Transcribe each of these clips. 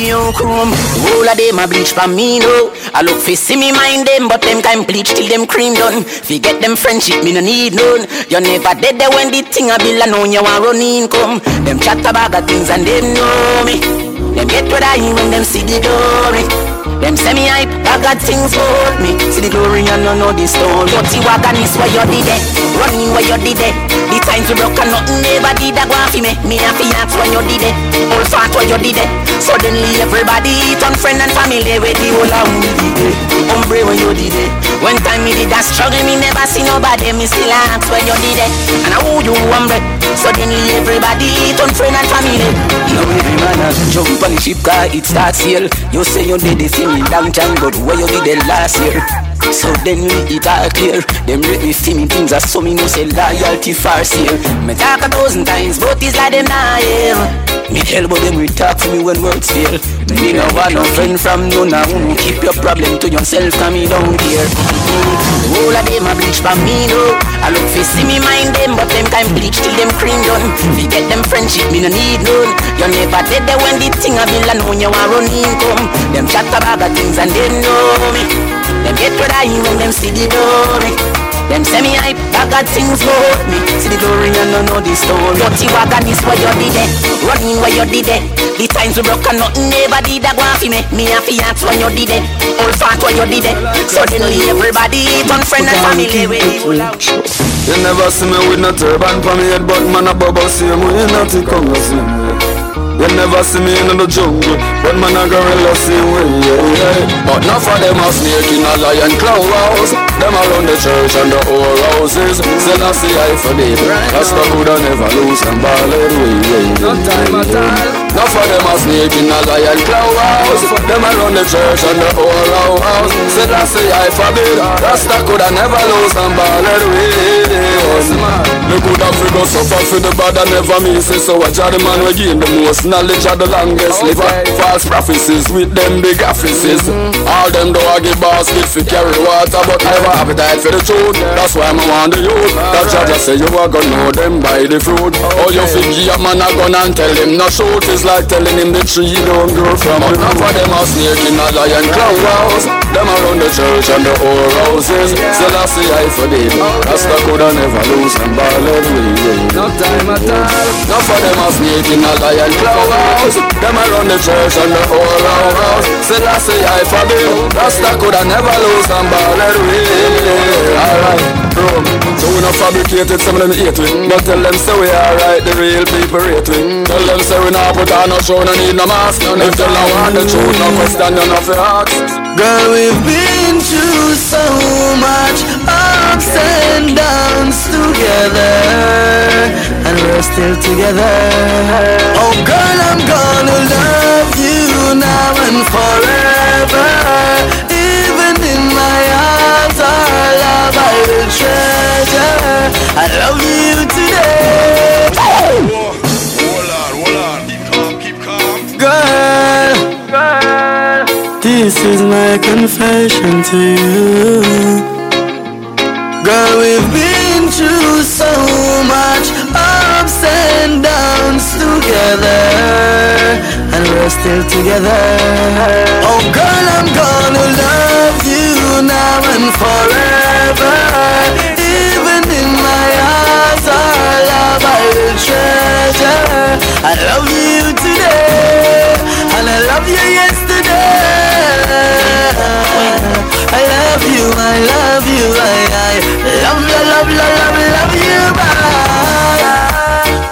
you come. All of them a bleach for me, no. I look for see me mind them, but them time bleach till them cream done. Forget them friendship, me no need none. You never dead there when the thing a bill and on you a run income. Them chat about the things and them know me. Them get what I when them see the glory. Them semi-hype, I got things hold me. See the glory, you know the story. But you are gone, is where you did it. Running where you did it. The times you broke and nothing never did that go off me. Me and fiat when you did it. All fat when you did it. Suddenly everybody turn friend and family with the whole of me did it. Hombre when you did it. One time me did that struggle, me never see nobody. Me still ask when you did it. And I owe you hombre. Suddenly everybody turn friend and family. Now every man has jump on the ship car, it starts here. You say you did it. Down jungle where you did it last year. So then we eat all clear. Them let me see me things as so me no say loyalty for sale. Me talk 1,000 times, but it's like them naive. Me elbow them we talk to me when words fail. Me no want no friend from you now. Keep your problem to yourself and me don't care. All of them a bleach for me no. I look for see me mind them, but them can't bleach till them cream done. We get them friendship, me no need none. You never dead there when the thing a bill and when you a run income. Them chat about the things and they know me. Them get what I when them see the glory. Them semi-hype, I got things hold me. See the glory, you know the story. Dirty wagon is where you did it. Running where you did it. The times we broke and nothing never did that go off me. Me and fiat when you did it. All fat when you did it. Suddenly everybody turn friend and family with you. You never see me with no turban for me head, but man a bubble same way. You not the Congo same way. You never see me in the jungle, but man a gorilla same way, yeah. But not for them a snake in a lion clown house. Them around the church and the old houses. Say I see I for them, that's the good I never lose and ball away, yeah. Not time at all. Not for them a snake in a lion clown house. Them around the church and the old house. Say I see I for them, that's the good I never lose and ball away, yeah. The good I fi go suffer for the bad I never miss it. So watch out the man we gain the most knowledge of the longest liver. False prophecies with them big offices. All them do I give basket for carry water, but I have appetite for the truth. That's why I'm on the youth. That's right. Just say you are gonna know them by the fruit. All you figure a man a gun and tell him not shoot is like telling him the tree don't grow from it. Not for them a snake in a lion clown house. Them around the church and the old houses. So that's the eye for them. That's the could I never lose and ball every day. No time at all. Not for them a snake in a lion clown. Them around the church and the whole house. Say that say I for them. That's that could I never lose and ball it real. Alright, bro. So we not fabricated, some of them hate we. But tell them say we alright, the real people rate we. Tell them say we not put on no show, no need no mask. If they don't want the truth, no question, none of your hearts. Girl, we've been through so much ups and downs together, and we're still together. Oh girl, I'm gonna love you now and forever. Even in my arms, our love I will treasure. I love you today. Hold on, keep calm. Girl, this is my confession to you. Girl, we've been through so much ups and downs together, and we're still together. Oh girl, I'm gonna love you now and forever. Even in my heart, our love I will treasure. I love you today, and I love you yesterday. I love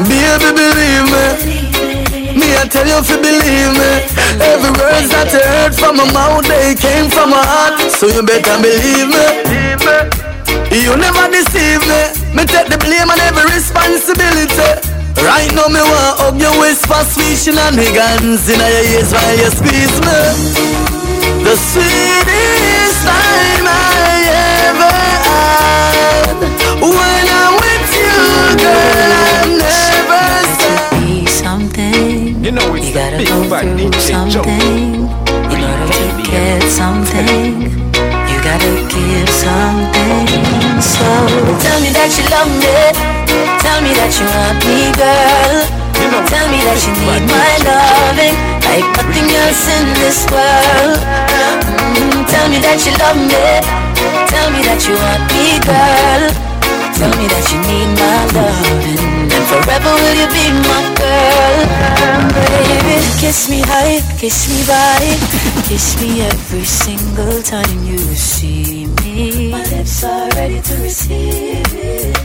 you, baby, believe me. Me, I tell you if you believe me. Every word that you heard from my mouth, they came from my heart. So you better believe me. You never deceive me. Me take the blame and every responsibility. Right now, me want hug your waist for swishing and me guns in your ears while you squeeze me. The sweetest time I ever had. When I'm with you, girl, I'm never sad. Something, you know, you gotta go through something in order to get something. You gotta give something. So tell me that you love me. Tell me that you want me, girl. Tell me that you need my loving. like nothing else in this world. Tell me that you love me, tell me that you want me, girl. Tell me that you need my love, and forever will you be my girl. Baby, kiss me high, kiss me right, kiss me every single time you see me. My lips are ready to receive it.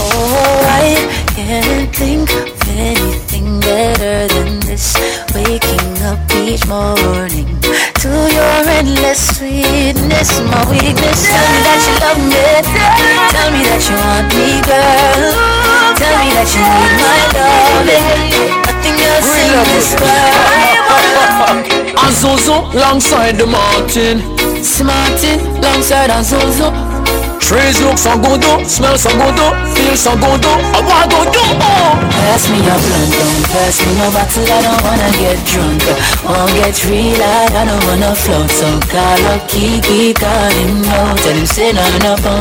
Oh, I can't think of anything better than this. Waking up each morning to your endless sweetness, my weakness. Tell me that you love me, tell me that you want me, girl. Tell me that you need my loving, nothing else in this world. Azuzu, alongside the Martin, Smartin, alongside Azuzu. Trees look so good, smell so good, feel so good, I wanna go do more. Pass me a blunt, don't pass me no bottle, I don't wanna get drunk. Won't get real hard, I don't wanna float. So call up Kiki, call him now, tell him say no, no, no.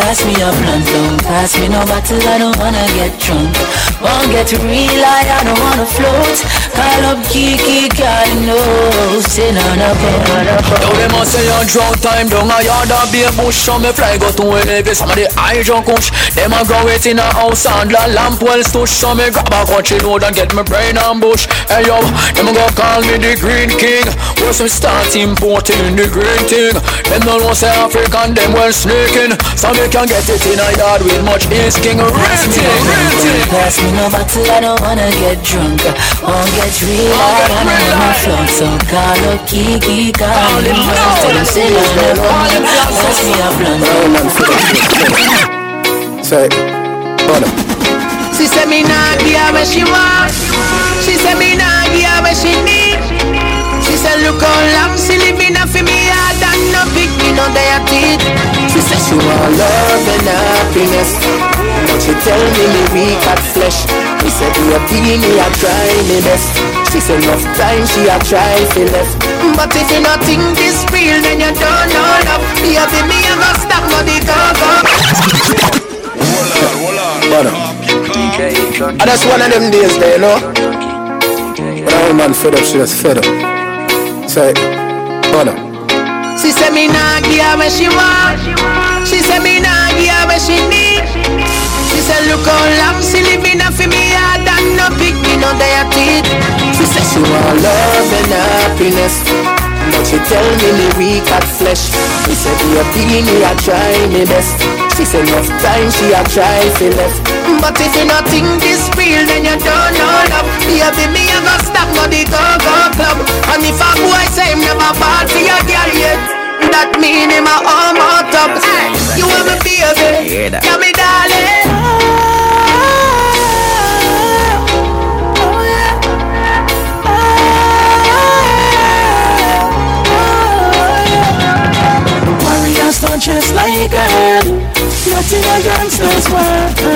Pass me a blunt, don't pass me no bottle, I don't wanna get drunk. Won't get real hard, I don't wanna float. Call up Kiki, call him now, say no, no, no. Now they must say you're drunk time, don't I yard a beer bush, show me fly go. To elevate some of the hydro coach. Them a grow it in a house and a lamp well stush. So me grab a country road and get my brain ambush. Hey yo, them a go call me the Green King. Once we start importing the green thing, them don't know say African, them well sneaking. So me can get it in a yard with much is king. Rating. Pass me no bottle, I don't wanna get drunk. Won't get real, I don't wanna flunk. So call up Kiki, call him up, tell him say you're the one. Pass me a blunt. Say, brother. She said me not the where she wants. She said me not the where she need. She said look how long she living up for me hard and no big me no diet. She said she want love and happiness, but she tell me weak at flesh. She said we are feeling me a try me best. She said enough time she a try for left. But if you not think this real, then you don't know love. You have me ever stop no the go-go. And that's one of them days there, you know. When a woman fed up, she just fed up. Say, brother. She said me not give her where she want. She said me not give her where she need. She said look how long she living up for me hard and no pick me no diet. She said she want love and happiness, but she tell me me weak at flesh. She said you're feeling me, I try me best. She said enough time she a try for left. But if you not think this real, then you don't know love. Yeah, baby, you go stop no the go-go club. And if a boy say him never bad for your girl yet, that mean him a arm out up. You want me baby, tell me darling. Just like girl, nothing a girl's knows worth.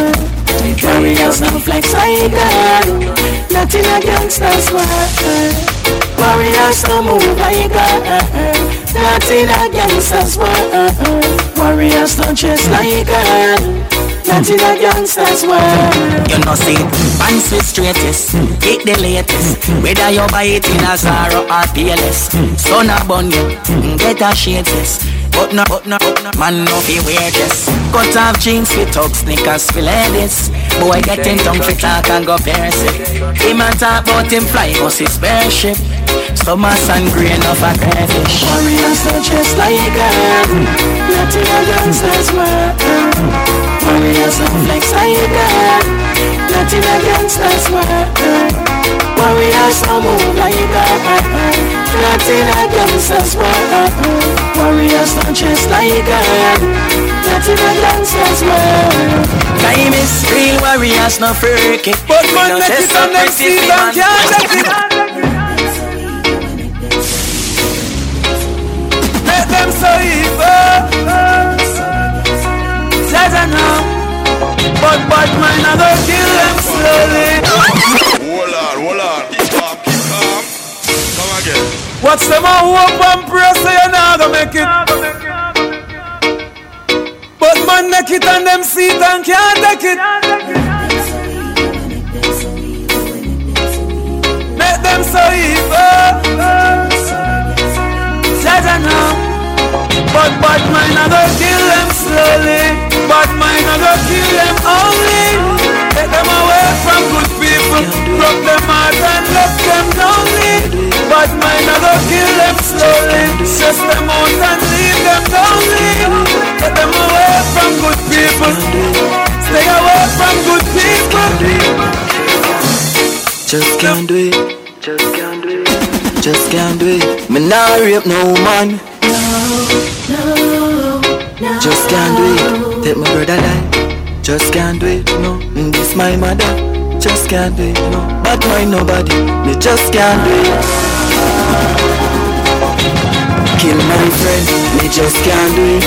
Warriors no flex like girl, nothing a girl's knows worth. Warriors no move like girl, nothing a girl's knows worth. Warriors no dress like girl, nothing a gangster's world. You know see, pants with straightest, eat the latest. Whether you buy it in a Zara or PLS, son a bun you, get a shade this. But no, man no be wear this. Cut off jeans with top sneakers for ladies. Boy get in tongue for talk and go pierce it. Him a talk bout him fly bus his spaceship. Summer sun green off a crayfish. Warriors no dress like girl, nothing a gangster's world. Warriors no flex like girl, nothing against us work. Warriors no move like girl, nothing against us work. Warriors no dress like girl, nothing against us work. Time is real, warriors no freaky. But we no just a pretty man. Let them so evil. Now, but man, I go kill them slowly. Hold on, keep calm. Come again. Watch them all who up and pray, so you now go make it. But man, make it and them see it and can't take it. Make them so evil. only. Take them away from good people, broke them out and left them lonely. But mine I go kill them slowly, stress them out and leave them lonely. Take them away from good people, stay away from good people. Just can't do it, just can't do it, just can't do it. Me nah rape no man. No. Just can't do it. Take my brother life. Just can't do it. No, this my mother. Just can't do it. No, but why nobody? Me just can't do it. Kill my friend. Me just can't do it.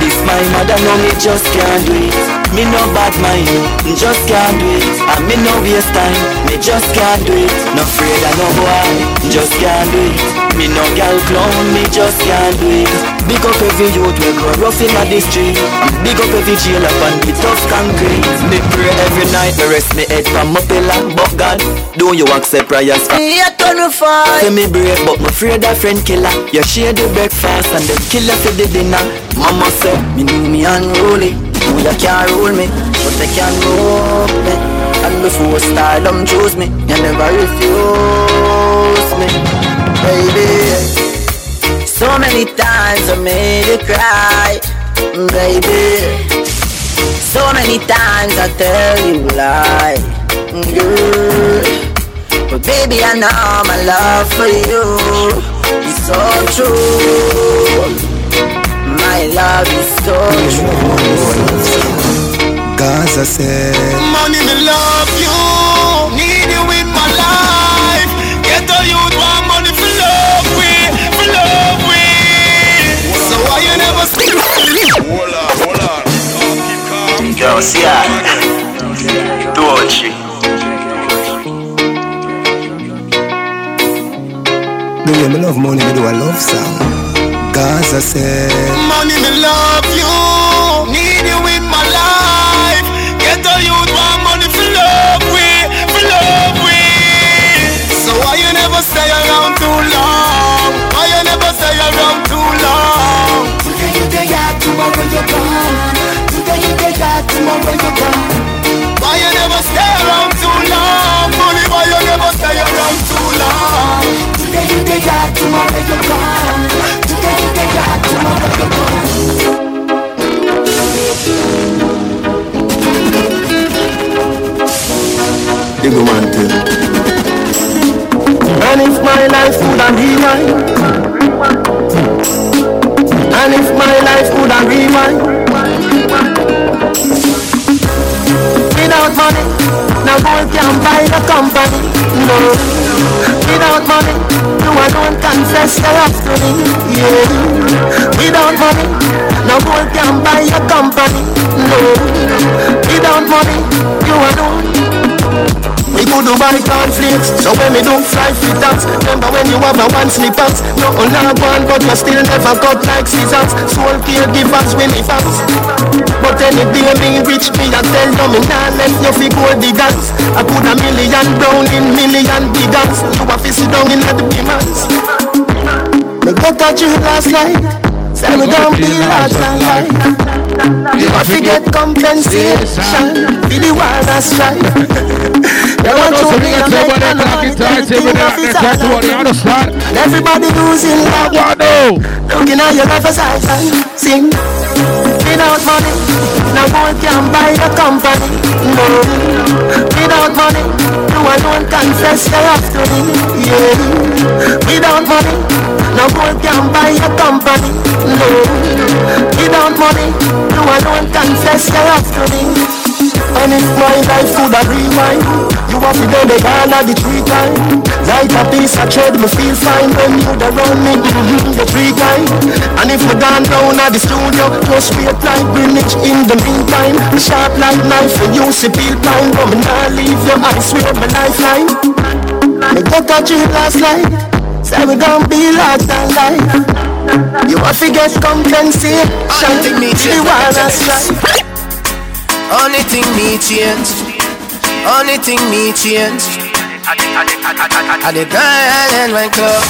This my mother. No, me just can't do it. Me no bad mind. Me just can't do it. And me no waste time. Me just can't do it. No afraid of no boy. Just can't do it. Me no girl clown, me just can't do it. Big up every youth we grow rough in the street. Big up every jail up and the tough concrete. Me pray every night, me rest me head from my pillar. But God, do you accept prayers? Me a ton of fight. Say me brave, but me afraid a friend killer. You share the breakfast and then kill her for the dinner. Mama said, me knew me unruly. Oh, you can't rule me, but they can't rope me. And before stardom choose me, you never refuse me. Baby, so many times I made you cry. Baby, so many times I tell you lie. Girl, but baby I know my love for you is so true. My love is so true. Cause I said money me love you, need you in my life. Get all you want money for love with, for love with. So why you never see? Hold on. Girl, see ya. Dolce. The way me love money, me do a love song. Gaza said money me love you, need you in my life. Get all you want money for love with, for love with. Why you never stay around too long? Why you never stay around too long? Today you day out, tomorrow you're gone. Today you day out, tomorrow you're gone. Why you never stay around too long? Money, why you never stay around too long? Today you day out, tomorrow you're gone. Today you day out, tomorrow you're gone. You go on to and if my life would have rewind, and if my life would have rewind, without money, no gold can buy the company, no. Without money, no one don't confess the hustling, yeah. Without money, no gold can buy a company, no. Without money, you alone. We could do buy cornflakes, so when we do fry free tax. Remember when you have a one slip ups, no unlap one, but you still never cut like scissors. Soul care givers will live us. But any day being rich, me I tell them me nah let you fi gold diggers. I put a million down in million diggers. You a fi sit down in the demons. Me go catch you last night, say me don't be large and light. You have to get compensation for the war that's right. They want to be a man and a man and everybody losing love. Looking at your life as I sing. Without money, no one can buy the company, no. Without money, no one don't confess they have to be, yeah. Without money, no one can buy a company, no. Without money, no, I don't confess the afternoon. And if my life could have rewind, you have to do the all of the three time. Like a piece of thread, me feel fine when you da round me, the three time. And if we gone down at the studio, just straight like Greenwich in the meantime. Me sharp like knife and you see peel pine, but me not leave you, I swear my lifeline. Me go catch you last night, say we gon' be large and light. You have to get compensation. Only thing me change. Only thing me change. I the girl in my club.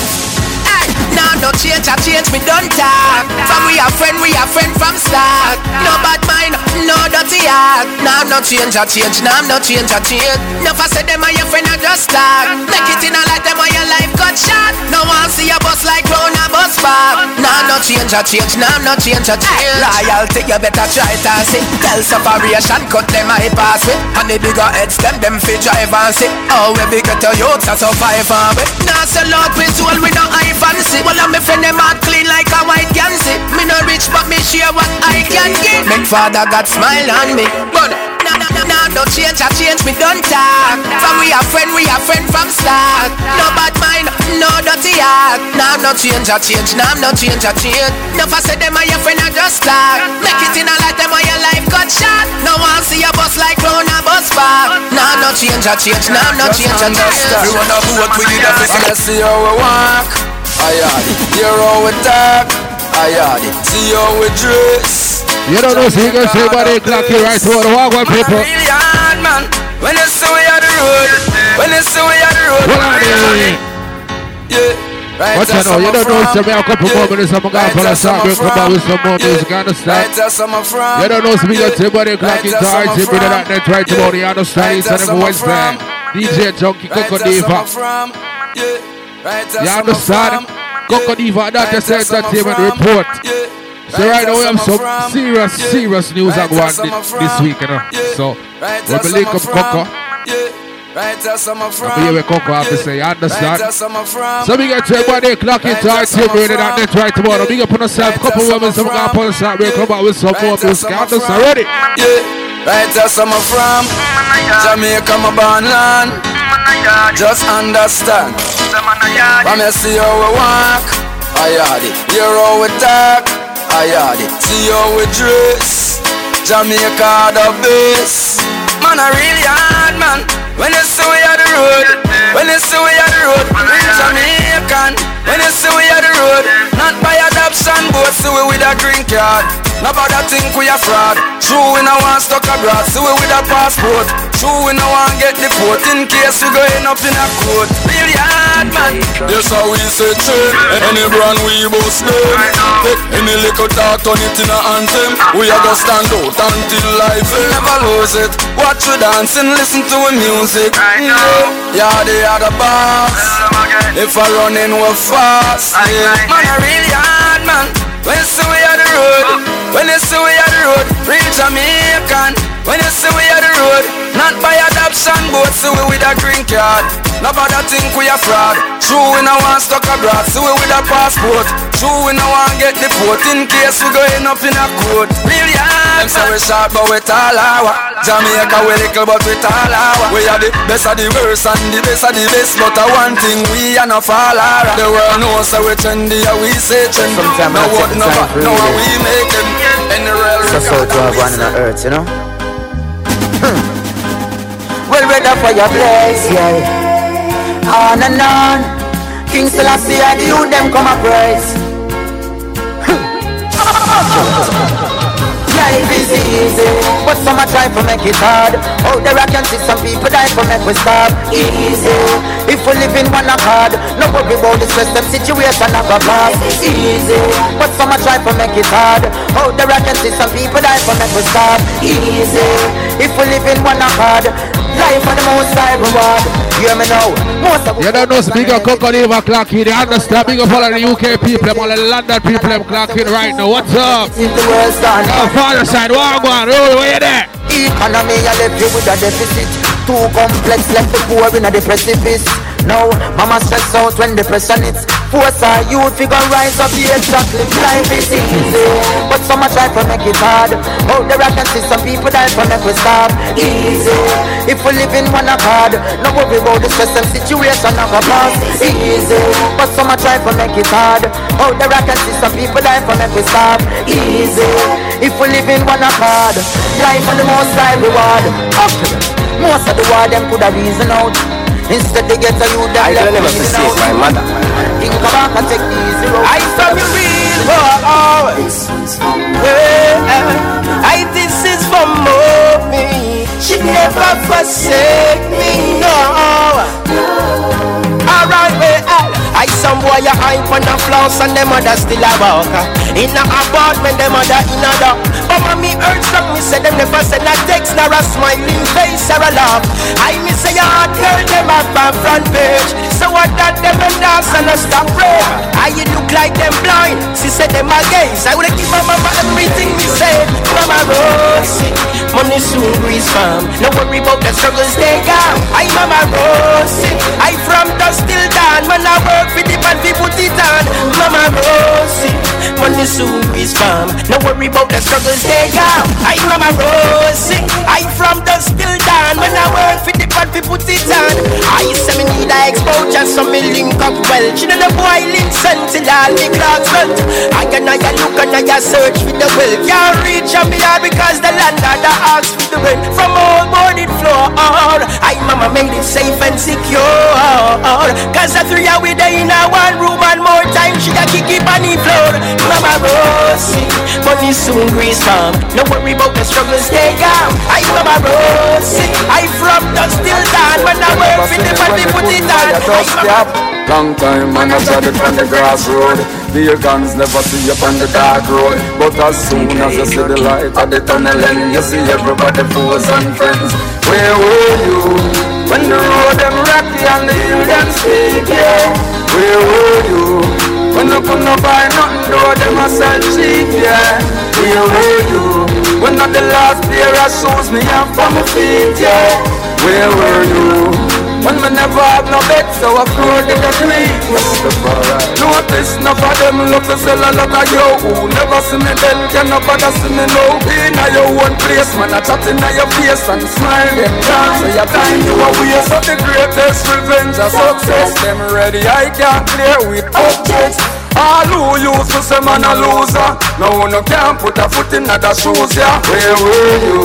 Now no change, I change, me don't talk. From we are friend from start. No bad mind. mine. No dirty heart. Now I'm not change a change. Now I'm not change a change. Never say them are your friend I just start. Make it in a like them are your life got shot. No one see a bus like round a bus park. Now I'm not change a change. Now I'm not change a change. Loyalty you better try to see. Tell separation cut them I pass with. And the bigger heads them fi drive and see. How we be get a youth to survive and with. Now sell out with soul with no eye fancy. Well I'm a friend them are clean like a white gansy. Me no rich but me share what I can give. Make Father God smile on me. Good. No change, I change, me don't talk. From we are friend from start. No bad mind, no dirty heart. Now I'm not change, I change, now I'm not change, I change. Never say them are your friend, I just talk. Make it in a like them are your life got shot. No one see a bus like round a bus park. Now I'm not change, I change, now I'm not change, I change. We wanna vote, we need a physical. I see how we walk, I had it. Hear how we talk, I had it. See how we dress. You don't know, so you can say about 8 o'clock right to the walk one people. Really hard, man. When you see we are the road, when you see we are the road, what are they? Yeah, right. What you know? You don't know, so we have a couple more minutes. I'm going to pull a song. We'll come out with some more music on the side. You don't know, so we can say about 8 o'clock into RTM Radio that night right to the other side. It's on the Wednesday. DJ Junky, Coco Diva. You understand? Coco Diva, that's the entertainment report. So right now we have some serious news that right go on this week, you know. So when we link up Coco, we hear Coco have to say, you understand? So we get to everybody 8 o'clock into RTM Radio that night right tomorrow. We get put ourselves a couple women, some guys put us out, we come out with some more music. You understand already? Right as I'm from Jamaica, my born land. Just understand. When I see how we walk, I had it. Hear how we talk. I had it. See how we dress. Jamaica the best. Man, I really hard, man. When you see we are the road, when you see we are the road, we Jamaican. When you see we are the road, not by adoption, but see we with a green card. Nobody think we a fraud. True, we no want stuck abroad. See we with a passport. True, we no want get deported in case we go end up in a court. Really hard, man. Yes, how we say trade. Any brand we both name. Take any little talk, turn it in a anthem. We are gonna stand out until life will never lose it. Watch you dance and listen to the music. Yeah, they are the boss. If I run in, we're fast. Yeah. Man, I really hard, man. When you see we are the road, when you see we are the road, real Jamaican. When you see we are the road, not by adoption, but see we with a green card. Nobody think we a fraud. True, we no want stuck abroad. See we with a passport. True, we no want get deported in case we go end up in a court. Really hard. Them say we sharp, but we tall hour. Jamaica we little but we tall hour. We are the best of the worst and the best of the best. But one thing we are no fall out. The world knows so we trendy and we say trendy. No what no what no how we make them. And the real so so to have one on the earth, you know. Well better for your place, yeah. On and on. King Selassie and the youth them come a praise. Life is easy, but some are trying to make it hard. Out there I can see some people die for make we starve. Easy, if we live in one accord, no worry about the stress, them situation of a past. Easy, but some are trying to make it hard. Out there I can see some people die for make we starve. Easy, if we live in one accord, life for the most high reward. You hear me now? Most of you don't know, speak of Coco Diva clocking. They understand, big up all of the UK people, all the London people, them clocking right now. What's up? Oh, father side, Wagwan, roll, where you there? Economy, I left you with a deficit. Too complex, left the poor in a precipice. Now, mama stress out when depression hits. Force our youth, we gon' rise up the exactly. Life is easy, but so much try to make it hard. Out there I can see some people die for make we starve. Easy, if we live in one accord, no worry about the stress and situation of a past. Easy, but so much try to make it hard. Out there I can see some people die for make we starve. Easy, if we live in one accord, life on the most high reward. Most of the world them coulda reason out. Instead they get a youth that I left reason out. My mother. Think about and take the easy road. I saw you real for always. I this is for mommy. She never forsake me, no. Alright, I some boy a hype on the floors and them mother still a walk. In a apartment, them mother in a dog. Mama me urge them, me say them never send a text, nor a smiling face or a laugh. I me say a hot girl, them up my front page. So what that them and dance and a stop rave. I you look like them blind, she said them a gaze. I would give my mama everything me say. Mama Rosie, money soon breeze farm. No worry about the struggles they got. I Mama Rosie, I from dusk till dawn. Man I work with the band, we put it on. Mama Rosie, money soon breeze farm. No worry about the struggles they got. I Mama Rosie, I from dusk till dawn. Man I work with the band, we put it on. I say me need a exposure, so me link up well. She know the boy links until all the clouds melt. I can I look and I search for the will. Can't reach on me all because the land had a ask for the rent from all morning floor. I Mama made it safe and secure. Cause the three are with her in a one room and more time she a kick it on the floor. Mama Rosie, money soon grease farm. No worry about the struggles they got. I Mama Rosie, I from dusk till dawn. When I work with them and they put it on. Long time man I tried it on the grass road. The guns never see you on the dark road. But as soon as you see the light at the tunnel end, you see everybody foes and friends. Where were you when the road them rocky and the hill them steep, yeah? Where were you when you could not buy nothing though them a sell cheap, yeah? Where were you when not the last pair of shoes me have for my feet, yeah? Where were you when we never have no bed, so I throw the street. Notice, none of them love to sell a lot of you. Who never see me then, can nobody see me now. In a your own place, man, I chat in a your face and smile them down. So your time you a waste of the greatest revenge of success. Them ready, I can't clear with objects. All who used to say man a loser, now no can put a foot in other shoes, yeah. Where were you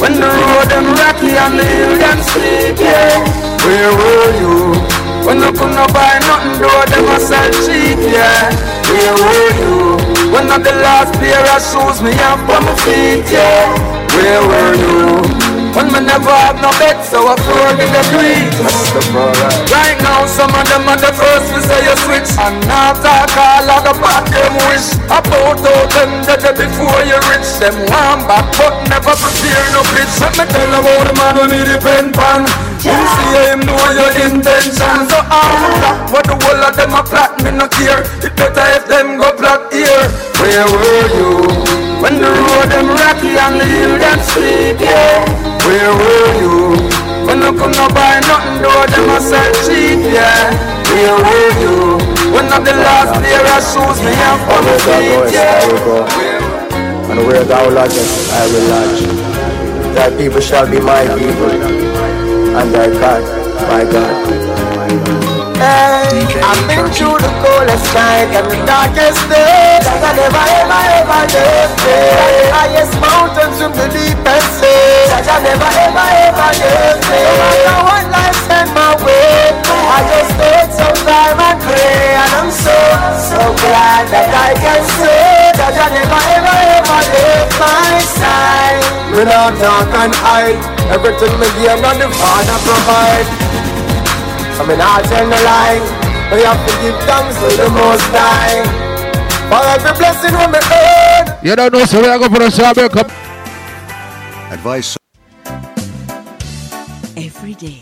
when the road them rocky and the hill them steep, yeah? Where were you when you could not buy nothing though them a sell cheap, yeah? Where were you when not the last pair of shoes me have for my feet, yeah? Where were you when me never have no bed, so I throw in the street. Right now, some of them are the first to say you switch. And now talk all of the bad them wish about all them that before you reach. Them warm back, but never prepare no bitch. Let me tell about the man who need a pen pan. You see him know your intentions. So after that, what the whole of them are plot, me no care. It better if them go plot here. Where were you when the road them rocky and the hill them steep, yeah? Where were you when you could not buy nothing though them a sell cheap, yeah? Where were you when not the last pair of shoes me have for my feet, yeah? And where thou lodgest, I will lodge. Thy people shall be my people, and thy God, my God. I've been through the coldest night and the darkest day. That I never ever ever left it. Like the highest mountains from the deepest sea. That I never ever ever left it. No matter what life sent my way, I just stayed some time and pray. And I'm so, so glad that I can say that I never ever ever left my side. Without dark and hide, everything me give and the Father provide. I mean, I'll turn the line, but you have to give thanks to the Most High. For every blessing on the earth. You don't know, so we are going for a shabby cup. Advice. Every day,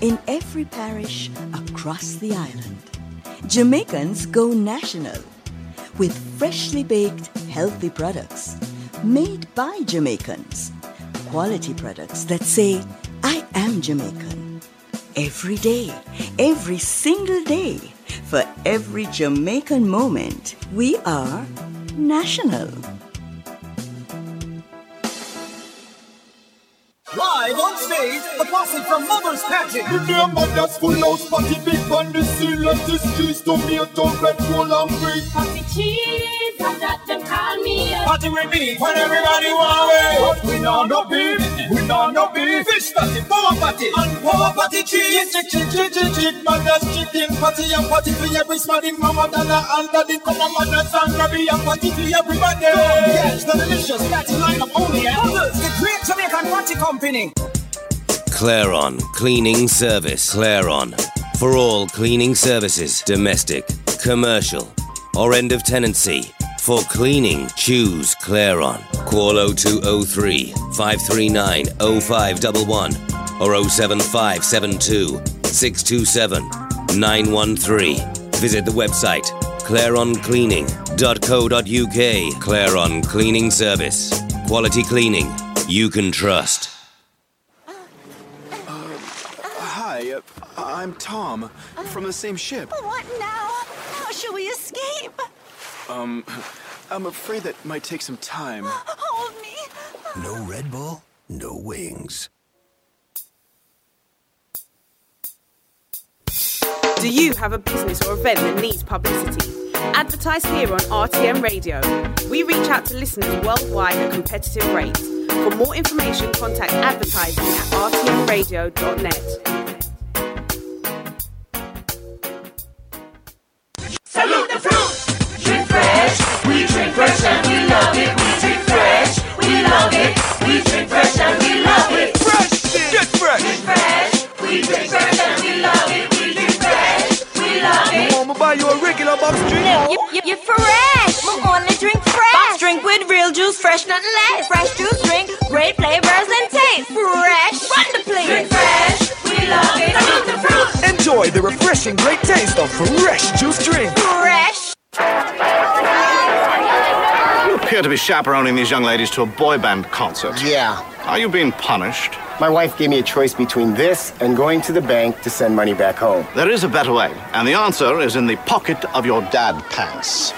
in every parish across the island, Jamaicans go national with freshly baked, healthy products made by Jamaicans. Quality products that say, I am Jamaican. Every day, every single day, for every Jamaican moment, we are national. Live on stage, the posse from Mother's pageant. Give me a Mother's full house, party big on the sea, let this cheese to me a top red, roll and break. Party cheese, and that them call me a party repeat, when everybody want it. But we know no beef, we know no beef. Fish party, power party, and power party cheese. Chick, chick, chick, chick, chick, Mother's chicken party, and party for every smarty mama, dada, and daddy. Come on, Mother's and grabby, and party for everybody. Yes, the delicious party lineup only at Mother's, the great Jamaican party company. Claron Cleaning Service. Claron. For all cleaning services, domestic, commercial, or end of tenancy. For cleaning, choose Claron. Call 0203 539 0511 or 07572 627 913. Visit the website claroncleaning.co.uk. Claron Cleaning Service. Quality cleaning you can trust. Hi, I'm Tom from the same ship. But what now? How shall we escape? I'm afraid that might take some time. Hold me. No Red Bull, no wings. Do you have a business or event that needs publicity? Advertise here on RTM Radio. We reach out to listeners worldwide at competitive rates. For more information, contact advertising at rtmradio.net. Salute the fruit! Drink fresh! We drink fresh and we love it! We drink fresh! We love it! We drink fresh and we love it! Fresh! Get fresh! Drink fresh! We drink fresh and we love it! I'ma buy you a regular box drink. You're fresh. I'm gonna drink fresh. Box drink with real juice, fresh, nothing less. Fresh juice drink, great flavors and taste. Fresh, run the place. Drink fresh, we love it. Salute the fruit. Enjoy the refreshing, great taste of fresh juice drink. Fresh. You appear to be chaperoning these young ladies to a boy band concert. Yeah. Are you being punished? My wife gave me a choice between this and going to the bank to send money back home. There is a better way, and the answer is in the pocket of your dad pants.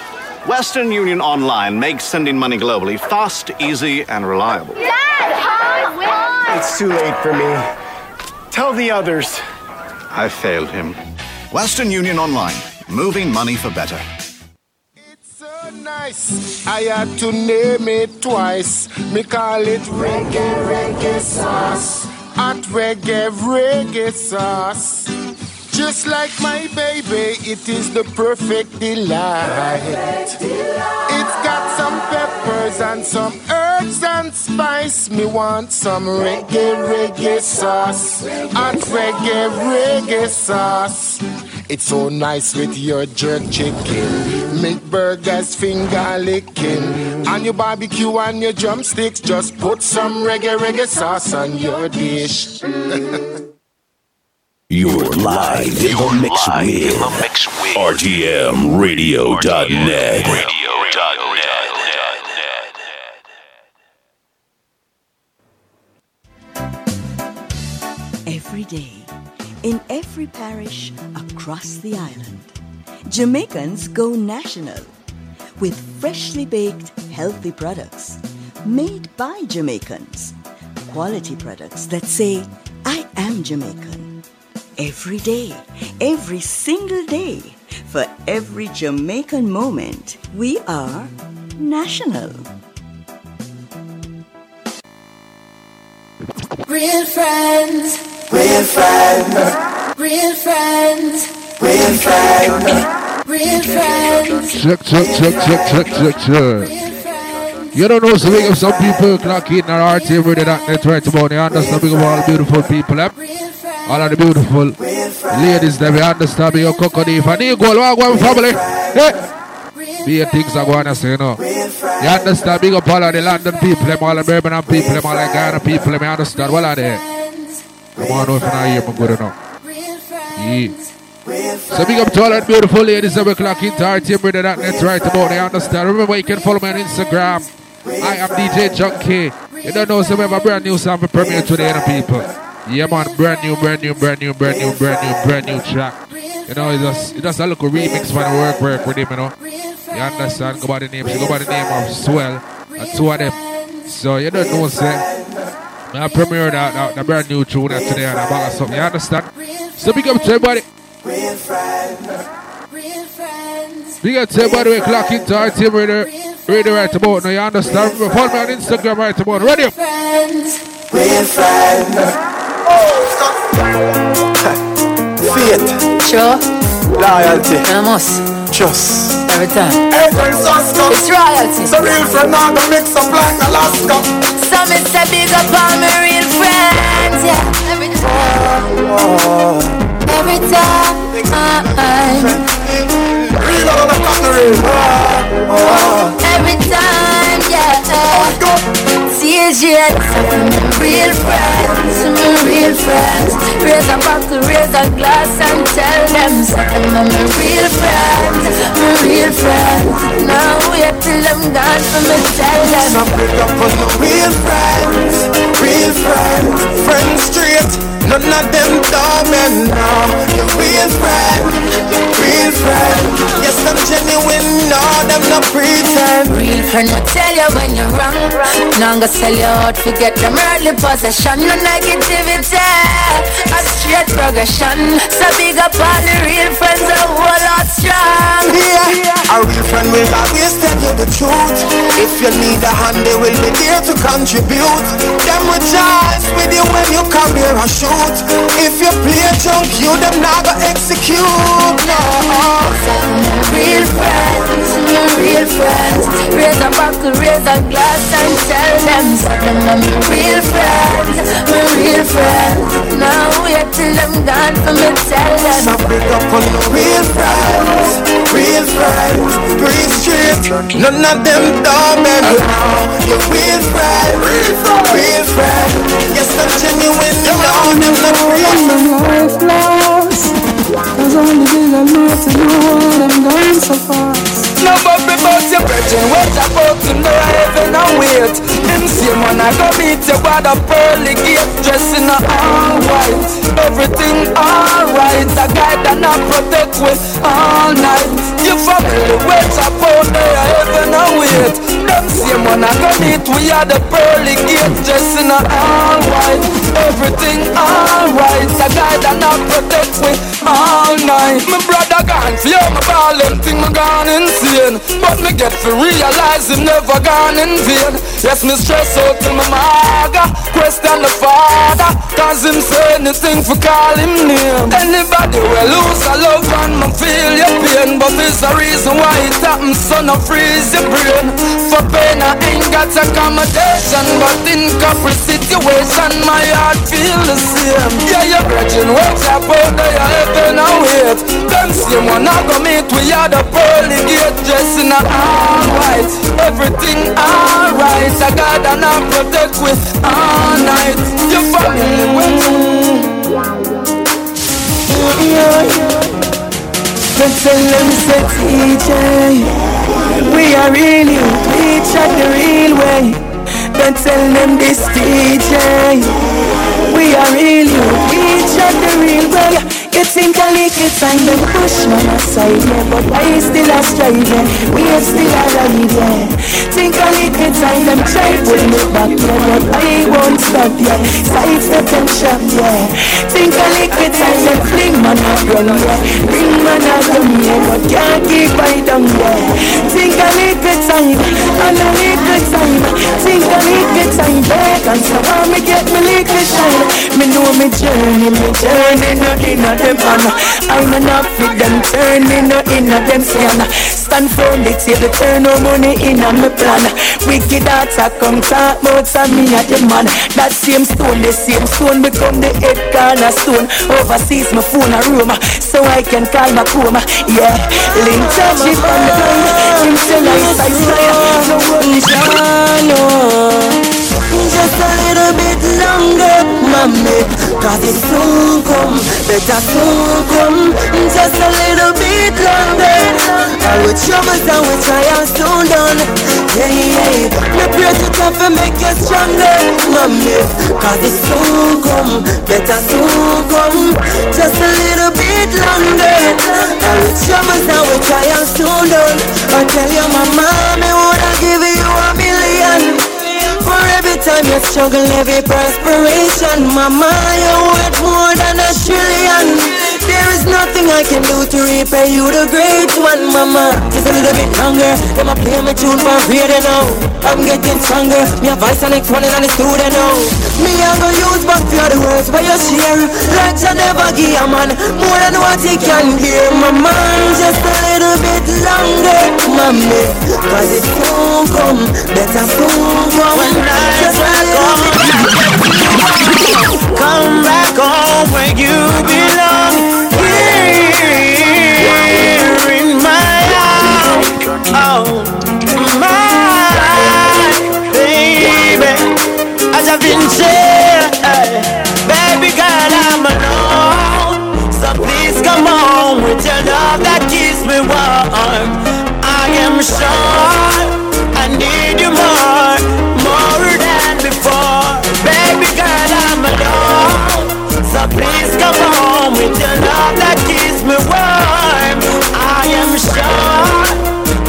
Western Union Online makes sending money globally fast, easy, and reliable. Dad, come on! It's too late for me. Tell the others. I failed him. Western Union Online, moving money for better. Nice. I had to name it twice. Me call it Reggae Reggae Sauce. At Reggae Reggae Sauce. Just like my baby, it is the perfect delight. It's got some peppers and some herbs and spice. Me want some Reggae Reggae Sauce. At Reggae Reggae Sauce. It's so nice with your jerk chicken. Make burgers finger licking. And your barbecue and your drumsticks. Just put some reggae reggae sauce on your dish. You're live in the mix with RTMRadio.net. Every day, in every parish across the island, Jamaicans go national with freshly baked, healthy products made by Jamaicans. Quality products that say, I am Jamaican. Every day, every single day, for every Jamaican moment, we are national. Real friends. Real friends, real friends, real friends, real friends. Check. You don't know, so we have some people clock in our RTM Radio.net right about. You understand we have all the beautiful people, all of the beautiful ladies that we understand. Your Coco Diva, and you go along one family. Be a things I want to say, you know. You understand, big up all of the London people, all the Birmingham people, all the Ghana people. You understand, well are they? Come on, if I hear good enough. Yeah. So big up to all that beautiful ladies that we clock into RTM.net right about. They understand. Remember, you can follow me on Instagram. I am DJ Junky. You don't know, so we have a brand new song for premiere today, people. Yeah, man, brand new track. You know, it's just a little remix for the work with him, you know. You understand? Go by the name. She go by the name of Swell and two of them. So you don't know, sir. I premiered the brand new tune today and I bought something, you understand? So big up to everybody. Big up to everybody, we clock into RTM Radio right about now, you understand? Follow me on Instagram right about now, ready? Faith. Sure. Loyalty. Amos. Just every time. It's royalty. So real friend now gonna mix up like Alaska. Some is a big up on my real friends. Yeah, every time. Every time. Real on the country. appreciate real friends, my real friends. Raise a bottle, raise a glass and tell them something. My real friends, my real friends. Now wait till I'm gone for me tell them. So pick up on the real friends, friends straight. None of them dormant now. Your real friend, real friend. Yes, I'm genuine, no, them no pretend. Real friend will tell you when you're wrong. Now I'm gonna sell you out, forget them early possession. No negativity, a straight progression. So big up all the real friends, a whole lot strong. Yeah, a real friend will always tell you the truth. If you need a hand, they will be there to contribute. Them will charge with you when you come here and shoot. If you play junk, you them not gonna execute. No, my real friends, raise a bottle, raise a glass and tell them something. My real friends, now wait till I'm gone for me tell them. So pick up on the real friends, real straight. None of them dormant now. Your real friends, yes I'm genuine. No, I'm not real flowers. Cause only they don't know to know them going so fast. No bother about your brethren, what about him? No heaven and wait. Them same one I go meet you by the pearly gate. Dressing all white, everything alright. A guide and I protect with all night. You family wait about no heaven and wait. Them same one I go meet we are the pearly gate. Dressing all white. Everything alright, the guy that not protect me all night. My brother gone, feel my ball, him think me gone insane. But me get to realize him never gone in vain. Yes, me stress out to my maga, question the father. Cause him say anything for call him name. Anybody will lose a love and me feel your pain. But there's a reason why it happens, so no freeze your brain. For pain I ain't got accommodation, but in corporate situation my heart feel the same. Yeah, your brethren watch about the heaven and wait. Them same one I go meet we are the pearly gate. Dressed in all white, everything alright. I got and I protect with all night. Your family with they tell them say TJ, we are really each other the real way. Don't tell them this DJ, we are real, each other real way. You think I like it, time they push me aside, yeah. But I still a striving, we are still a ride, yeah. Think I like it, time them try pull me back, yeah. But I won't stop, yeah, sidestep and shop, yeah. Think I like it, time them fling man up run, yeah. Bring man out to me, yeah, but can't keep I down, yeah. Think I like it, time, and I like it, time. Think I like it, time back, and so how me get me like it shine. Me know me journey, nothing of them honor. I'm enough with them, turn me no in of them sienna. Stand firm, they say the turn no money in on my plan. Wicked hearts I come talk about and me at the man. That same stone become the head cornerstone. Overseas my phone a room, so I can call my coma. Yeah, link touch it on the ground. Him tell I size fire, no worry Jano. Just a little bit longer, mommy, cause it soon come, better soon come. Just a little bit longer, all with troubles and with trials soon done. Yeah, yeah, me pray to God to make you stronger, mommy, cause it soon come, better soon come. Just a little bit longer, all with troubles and with trials soon done. I tell you my mommy would I give you $1 million. For every time you struggle, every perspiration, mama, you're worth more than $1 trillion. There is nothing I can do to repay you the great one, mama. Just a little bit longer, then I play my tune for real, you know. I'm getting stronger, my voice and it's running on the studio now. Me, I'm gonna use back for the words by your share. Like you never give a man more than what he can give, mama. Just a little bit longer, mommy, cause it soon come, better soon come. Come back home where you belong. Here in my arms, oh my baby. keeps me warm. I am sure I need you more, more than before. Baby girl, I'm alone, so please come home with your love that keeps me warm. I am sure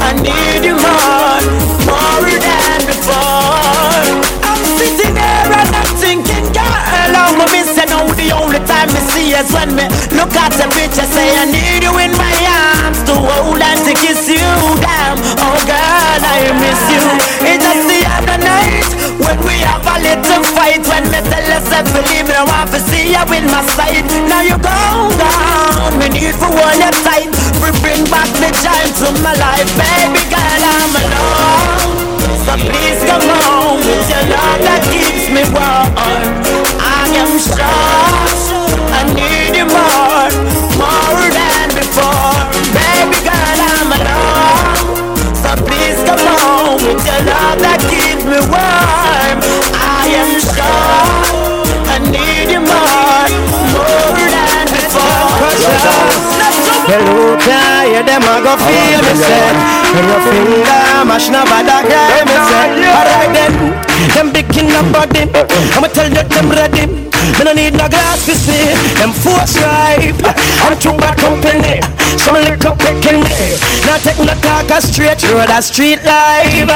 I need you more, more than before. I'm sitting there and I'm thinking, girl, I'm missing out. The only time I see is when me look at the picture, say I need you in my arms to hold and to kiss you. Damn, oh girl, I miss you. It's just the other night when we have a little fight, when me tell herself, believe me, I want to see you in my sight. Now you gone down, me need for all your tight. We bring back the time to my life. Baby girl, I'm alone, so please come home with your love that keeps me warm. I am sure I need you more, more than before. Baby girl, I'm alone, so please come home with your love that keeps me warm. I am sure I need you more, more than before. The look I hear them I go feel me set. Your finger mash now bad a guy me set. Alright then, them picking up body. I'ma tell you them ready. Me no need no glass to see. Them force ripe, I'm too bad company. Some little picking me. Now take no talk a straight road a street life.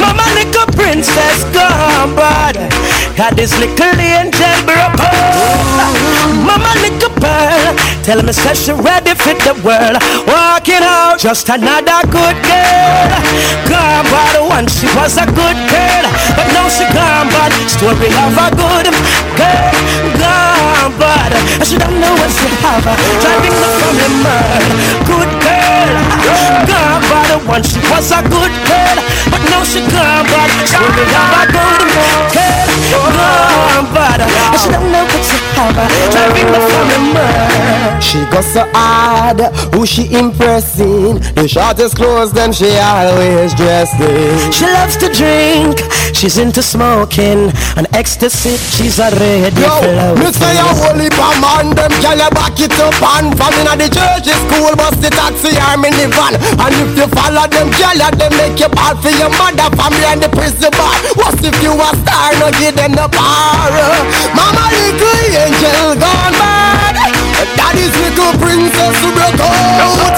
Mama little princess gone bad. Had this little angel brother. Mama little pearl, tell me say she ready for the world, walking out, just another good girl. Gone bad once, she was a good girl, but now she gone bad. Story of a good girl, gone bad. She don't know what she have, driving up from the mud. Good girl, gone bad once, she was a good girl, but now she gone bad. Story of a good girl, gone bad. She don't know what she have, driving up from the mud. She got so high. Who she impressing? The shortest clothes, them she always dressed in. She loves to drink, she's into smoking and ecstasy, she's a red. Yo, me say a holy man, them can you back it up and from in the church, the school bus, the taxi, I'm in the van. And if you follow them, can you them make you bad for your mother, family and the prison bar. What's if you a star, no give them the power. Mama little angel gone bad. Daddy's little princess who broke out.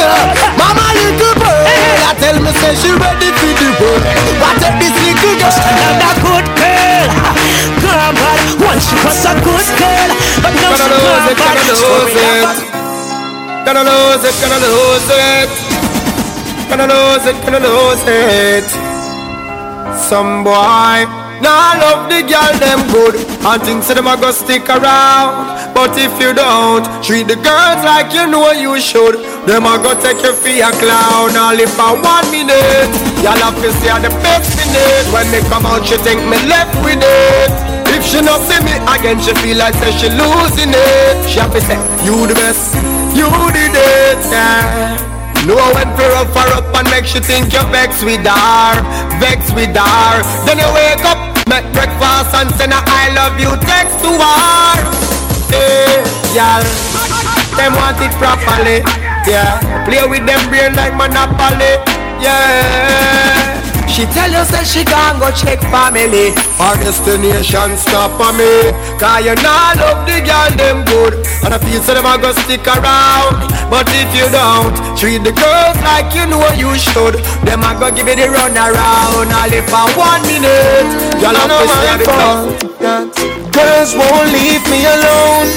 Mama little bird, I tell me say she ready for the world. What if this little girl? Just another good girl. Gone bad, once she was a good girl, but now she gone bad. Gonna lose it, gonna lose it, gonna lose it, gonna lose it. Some boy now I love the girl them good and things that them a go stick around. But if you don't treat the girls like you know you should, them a go take you for a clown. All if I 1 minute, y'all have to see how the best in it. When they come out, she think me left with it. If she not see me again, she feel like say she losing it. She have to say, you the best, you did it, yeah. No, I went for up, far up and make you think you're vexed with her, vexed with her. Then you wake up, make breakfast and send a I love you text to her. Hey, y'all, them want it properly, yeah. Play with them brain like Monopoly, yeah. She tell you say she can't go check family. Our destination stop for me. Cause you not love the girl them good and I feel so them a go stick around. But if you don't treat the girls like you know you should, them a go give you the run around. All if I 1 minute, y'all have to stay because girls won't leave me alone.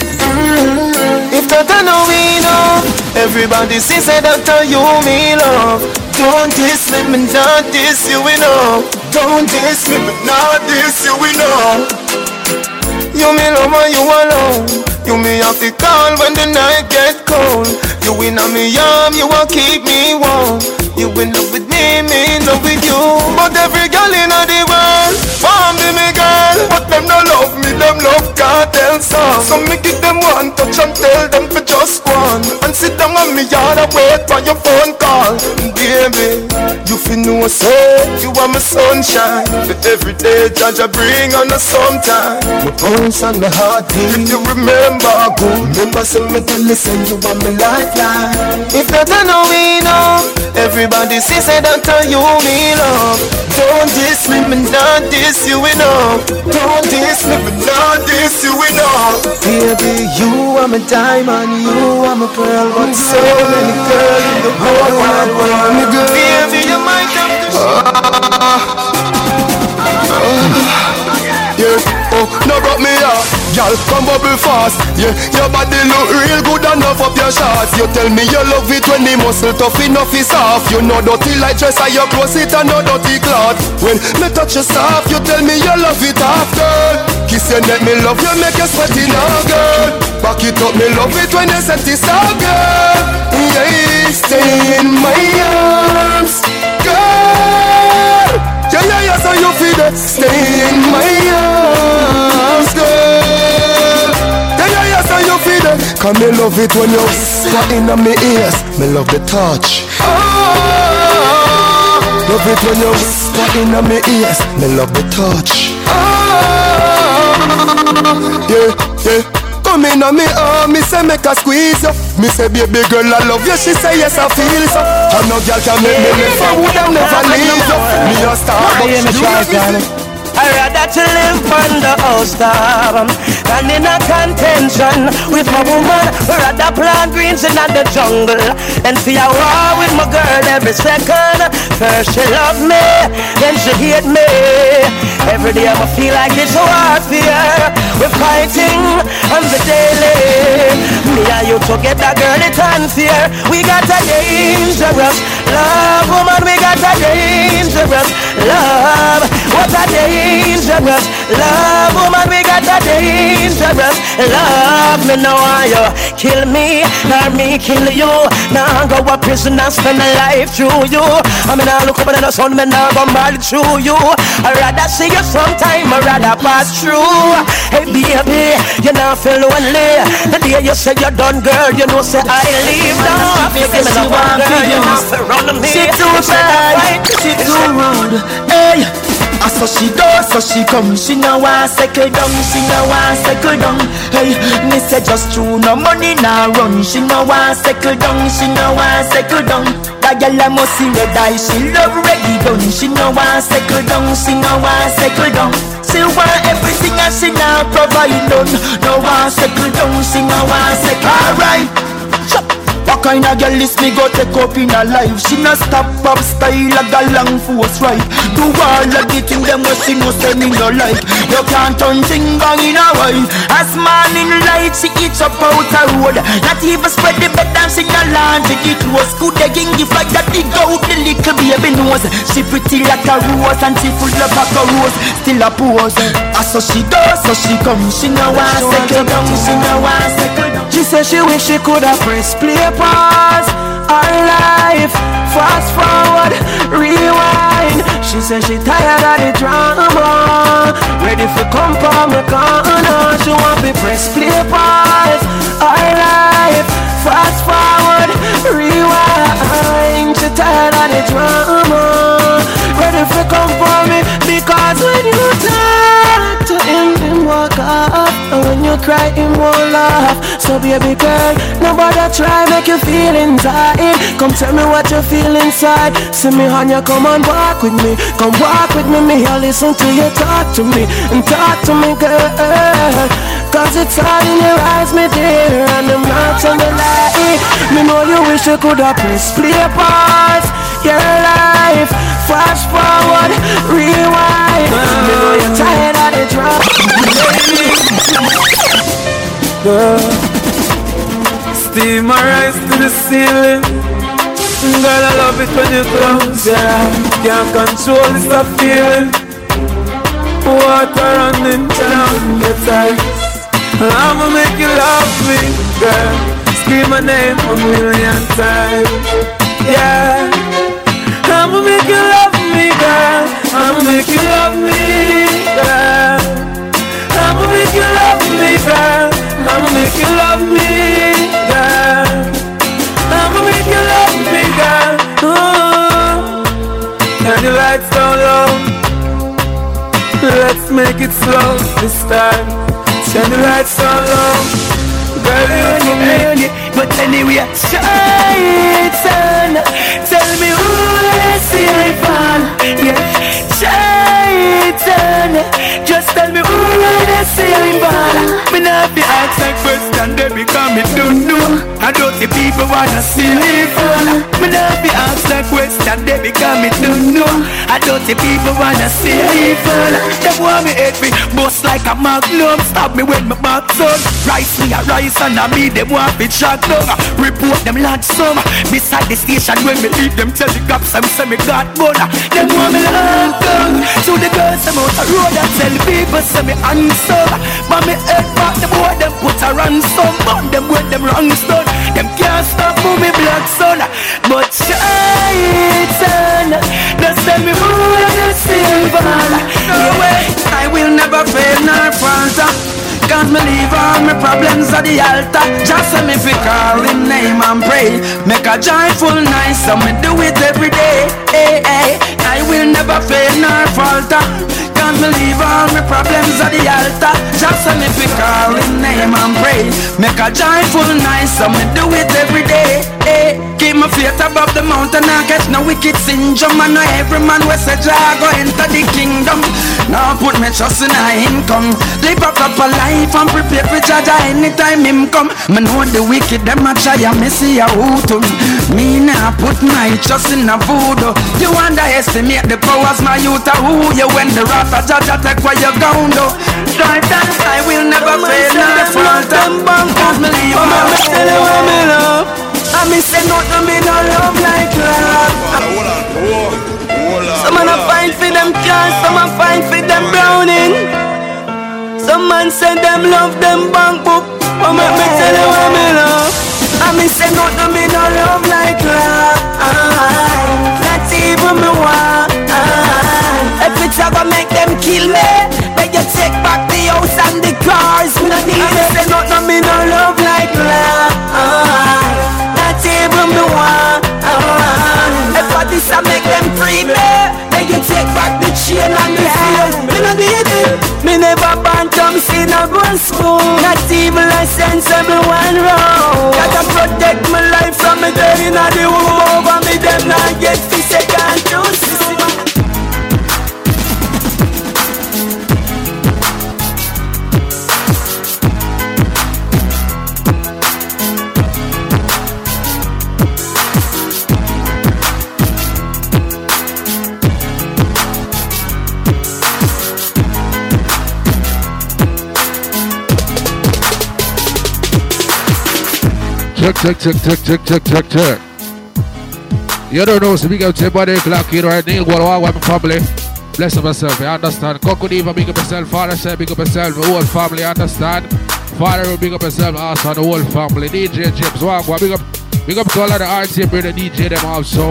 If that I know we know, everybody says that after you me love. Don't diss me, but not diss you, we know. Don't diss me, but not diss you, we know. You me love and you alone. You me have to call when the night gets cold. You in on me arm, you will keep me warm. You in love with me in love with you. But every girl in the world want me girl. But them no love me, them love cartel songs. So me give them one touch and tell them for just one. And sit down on me yard and wait for your phone call. Baby, you you know, say you are my sunshine. But every day, Jaja bring on a sometime. My bones and my heartbeat. If you remember, good. Remember, some me tell you, say you are my lifeline. If you don't know me, no. Everybody says I don't tell you me love. Don't diss me, but not diss you enough. Don't diss me, but not diss you enough. Baby, you are my diamond, you are my pearl. But so many girls in the whole wide world. Nigga, baby, you might have to yeah, oh, no rock me up, y'all come bubble fast. Yeah, your body look real good enough up your shots. You tell me you love it when the muscle tough enough is off. You know dirty like dress and your closet and no dirty cloth. When me touch your soft, you tell me you love it after. Kiss your neck, me love you, make you sweaty now, girl. Back it up, me love it when you set this out, girl. Yeah, stay in my arms, girl. Yeah, yeah, yeah, so you feel that. Stay in my arms, girl. Yeah, yeah, yeah, so you feel that. Cause me love it when you whisper in my ears. Me love the touch. Oh, love it when you whisper in my ears. Me love the touch. Yeah, yeah. Come in on me arm, me say make a squeeze up. Me say baby girl I love you, she say yes I feel so. And no girl can make me live for would I never leave you. Me a star, but you love me. I rather to live under all starving than in a contention with my woman. I rather plant greens in the jungle and see a war with my girl every second. First she loved me, then she hate me. Every day I feel like it's warfare. We're fighting on the daily. Me and you together, girl, it's unfair. We got a dangerous love, woman. We got a dangerous love. What a dangerous dangerous love, woman, we got a dangerous love. Me know why you kill me, not me kill you. Now I go a prison and spend a life through you. I mean I look up and I sound me now bombard through you. I rather see you sometime, I rather pass through. Hey baby, you now feel lonely. The day you say you're done, girl, you know say I leave. Now you give me the one, girl, you now surround me. She too bad, she too rude. Hey, I saw she do, so she come. She now I cycle down, she now I cycle down. Hey, me say just true, no money now run. She now I cycle down, she now I cycle down. That girl I must see red eye, she love reggae done. She now I cycle down, she now I cycle down. She want everything and she now provide none. Now I cycle down, she now I cycle down. Alright. What kind of girl is me go take up in her life? She not stop up style like a long force right. Do all of the things them where she no say me no like. You can't turn thing bang in her wife. As man in light she eat up out her road. Not even spread the bed and she no land to get rose. Could they give like that they go the little baby nose. She pretty like a rose and she full of a rose. Still a pose. I saw she does, so she come. She now a second down, she now a second down. She said she wish she could have press play. Pause our life, fast forward, rewind. She said she tired of the drama, ready for come for my corner. She want me press play, pause our life, fast forward, rewind. She tired of the drama, ready for come for me. Because when you talk to him, him walk up. And when you cry, him won't laugh. So baby girl, nobody try make you feel inside. Come tell me what you feel inside. See me honey, come and walk with me. Come walk with me, me, I'll listen to you talk to me. And talk to me girl, cause it's all in your eyes, me dear. And I'm not on the light. Me know you wish you could have pressed play pause your life, flash forward, rewind. Me know you're tired of the drop. Girl, steam my eyes to the ceiling. Girl, I love it when you close your eyes. Can't control this a feeling. Water running down your thighs. I'ma make you love me, girl. Scream my name a million times. Yeah, I'ma make you love me, girl. I'ma make you love me, girl. I'ma make you love me, girl. I'ma make you love me, girl. I'ma make you love me, girl. Ooh. Let's make it slow this time. Turn the lights on low. Girl, you own it, but anyway, shine turn. Tell me who is it from? Yeah, shine turn. Just tell me who is it from? Me not be asking question, they become me don't know. I don't the people wanna see me fall. Me not be asking question, they become me don't know. I don't the people wanna see me fall. They want me hate me, bust like a magnum. Stab me with my back on. Rice me a rice and a me, they want me jacked up. Report them large sum. Beside the station when me leave them, tell the cops I'm say me got bona. They want me locked up. To the girls I'm out the road and tell the people say me handsome. But me head back the boy, them put a ransom. Burn them with them wrong stone. Them can't stop for me black son. But Shaitan, just tell me who is silver. No way, I will never fail nor falter. Can't believe all my problems at the altar. Just let me pick call him name and pray. Make a joyful night, so me do it every day. Hey, hey. I will never fail nor falter. Can't believe all my problems at the altar. Just let me pick all in name and pray. Make a joyful night, so me do it every day. Hey, keep my feet above the mountain, I catch no wicked syndrome. And no every man will say, I go enter the kingdom. Now put me trust in my income. Live up a life and prepare for Jaja anytime him come. Me know the wicked, them a try and me see a hootum. Me now put my trust in a voodoo. You underestimate the powers my youth are who you when the rap. I judge attack where you're going though. I will never fail nor falter. Cause me leave my tell you what me love. I miss it not to me no love like love. Some man a fight for them cars, some a fight for them browning. Some man say them love them bank book. But make me tell you what me love. I miss it not to me no love like love. Not even me want. If it's ever make them kill me, make you take back the house and the cars. We don't need it. Say nothing, me no love like love. Not even me want. If I this I make them free me, make you take back the chain and the field. We don't need it. Me never bantam see no one spoon. Not even a sense of me one wrong. Gotta protect my life from me dead in the womb. Over me them not get to second too soon. Check. You don't know, so big up to everybody, clock in right now. What family? Bless up yourself, you understand? Coco Diva, big up yourself. Father said, big up yourself. The whole family, understand? Father will big up yourself. Also, the whole family. DJ Chips, wow, big up to all of the RTM, brother DJ, them also.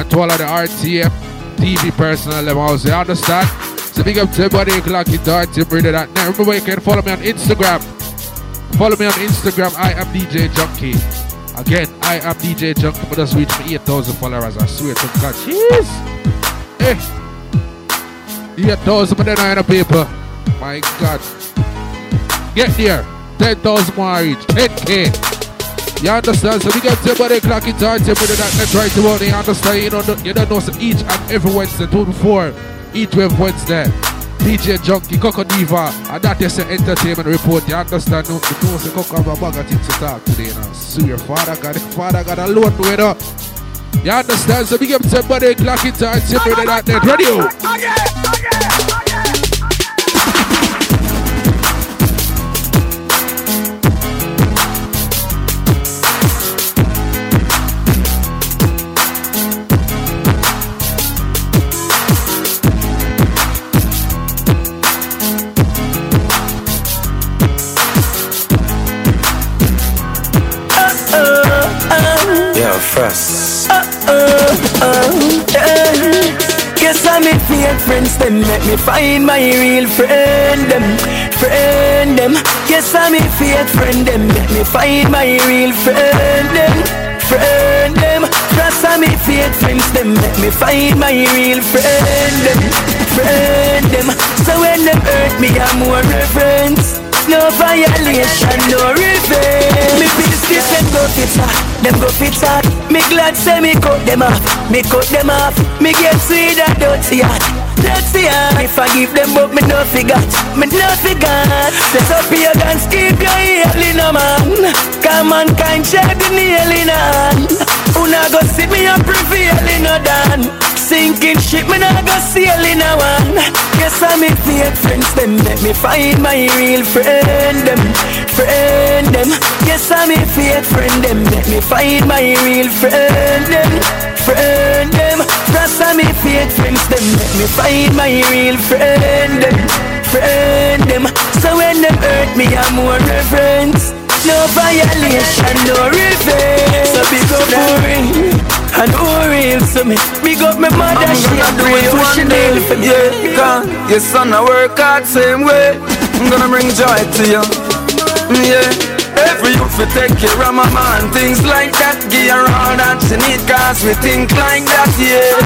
And to all of the RTM TV personnel, them also. You understand? So big up to everybody, clock in the RTM, brother. Now, remember, you can follow me on Instagram. Follow me on Instagram, I am DJ Junky. Again, I am DJ Junky, but just reach me 8,000 followers, I swear to God. Jeez! Eh! 8,000, but then I ain't a paper. My God. Get there. 10,000 more I reach. 10K. You understand? So we got everybody clocking time, everybody that's right to work. You understand? You don't know, so each and every Wednesday, 2 to 4, each Wednesday. DJ Junky, Coco Diva, and that is the entertainment report. You understand? No, because the Coco have a bag of things to talk today now. So your father got a load to it up. You understand? So big up somebody, clock it out, simple than that net radio. Fresh. Yes, I meet me and friends, them let me find my real friend them. Yes, I meet me and friend, them let me find my real friend them. friend them. Trust me, fake friends them. Let me find my real friend them. Friend them. So when them hurt me, I'm more reverence. No violation, no revenge. Me business them go fit up, them go fit up. Me glad say me cut them off, me cut them off. Me get sweet and dirty heart, dirty heart. If I give them up, me no figure, me no figure. Set up your dance, keep your healing on man. Come on, can't share the kneeling on. Una go see me up prevailing on done. Sinking ship, me nah go sailing a one. Yes, I make fake friends them. Let me find my real friend them. Friend them. Yes, I make fake friend them. Let me find my real friend them. Friend them. Trust I make fake friends them. Let me find my real friend them. Friend them. So when them hurt me, I'm more reverence. No violation, no revenge. So big up boring. And who real to me? Big up my mother, she a great pushing in for me. Yeah, your son I work hard same way. I'm gonna bring joy to you. Yeah, every youth we take care of my man. Things like that, give her all that she need. Cause we think like that, yeah.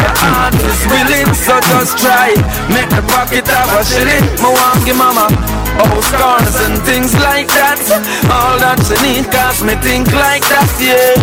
The heart is willing, so just try. Make the pocket of a shilling. My want give mama all scars and things like that. All that she need, cause me think like that, yeah.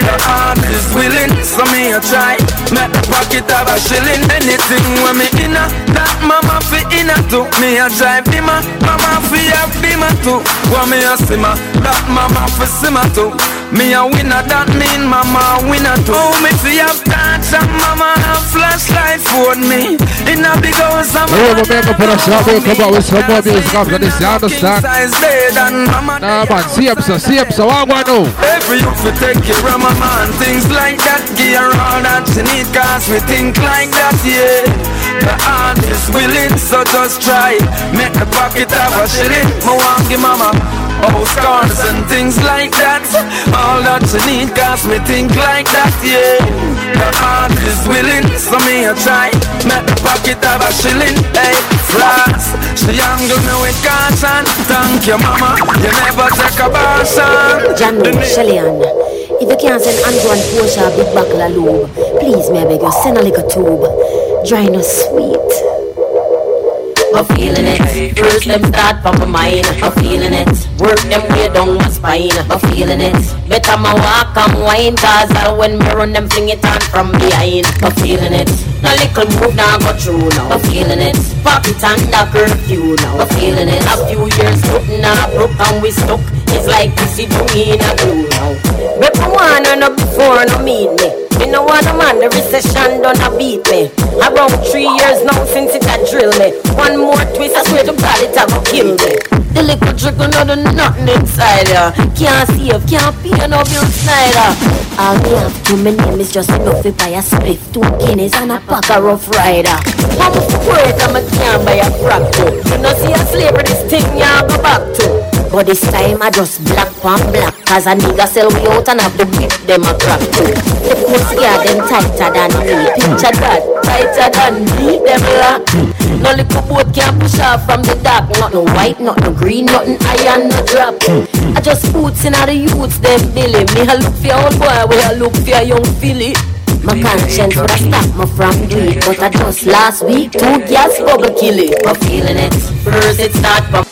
The heart is willing, so me a try. Make the pocket of a shilling. Anything when me inna, that mama fi inna too. Me a drive him mama fi a bima too. When me a simmer, that mama fi simmer too. Me a winner, that mean mama a winner too. Oh, me fi have touch and mama have flashlight for me. Inna big house and mama have. This you understand? Nah man, see him so I want to know. Every youth we take care of my man. Things like that, gear all that you need. Cause we think like that, yeah. The heart is willing, so just try. Make the pocket of a shilling. My want give mama all scars and things like that. All that you need, cause we think like that, yeah. The heart is willing, so me a try. Make the pocket of a shilling, hey. Frass, she angle me with caution. Thank you, mama, you never take a passion. Jango, Shalian, if you can't send Andrew and Portia a big buckle of lube, please, may I beg you, send a little tube. Dry no sweet. I'm feeling it. First them start pop my mind. I'm feeling it. Work them way down my spine. I'm feeling it. Better my walk and wine, cause I when me run them fling it on from behind. I'm feeling it. No little move now go through now. I'm feeling it. Pop it under curfew now. I'm feeling it. A few years nothing now broke and we stuck. It's like this is doing a glue now. But I wanna know before no meet me. You know what a man, the recession done a beat me. Around 3 years now since it a drill me. One more twist, I swear to God it a go kill me. The liquor trickle no do nothing inside ya. Can't save, can't pay no bill Snyder. All we have to my name is just enough to buy a spliff, 2 guineas and a pack of Rough Rider. I'm a squirt and I can't buy a crack too. You know see a slavery this thing ya go back to. But this time I just black pan black. Cause a nigga sell me out and have the whip them a crack too. The pussy are them tighter than me. Picture that, tighter than me. Them lock. No little boat can push off from the dock. Nothing white, nothing green, nothing iron, no drop. I just boots in all the youths, them Billy. Me I look for your old boy, where I look for your young filly. My conscience would have stopped me from doing it. But I just last week, 2 gas bubble kill it. I'm feeling it, first it start from.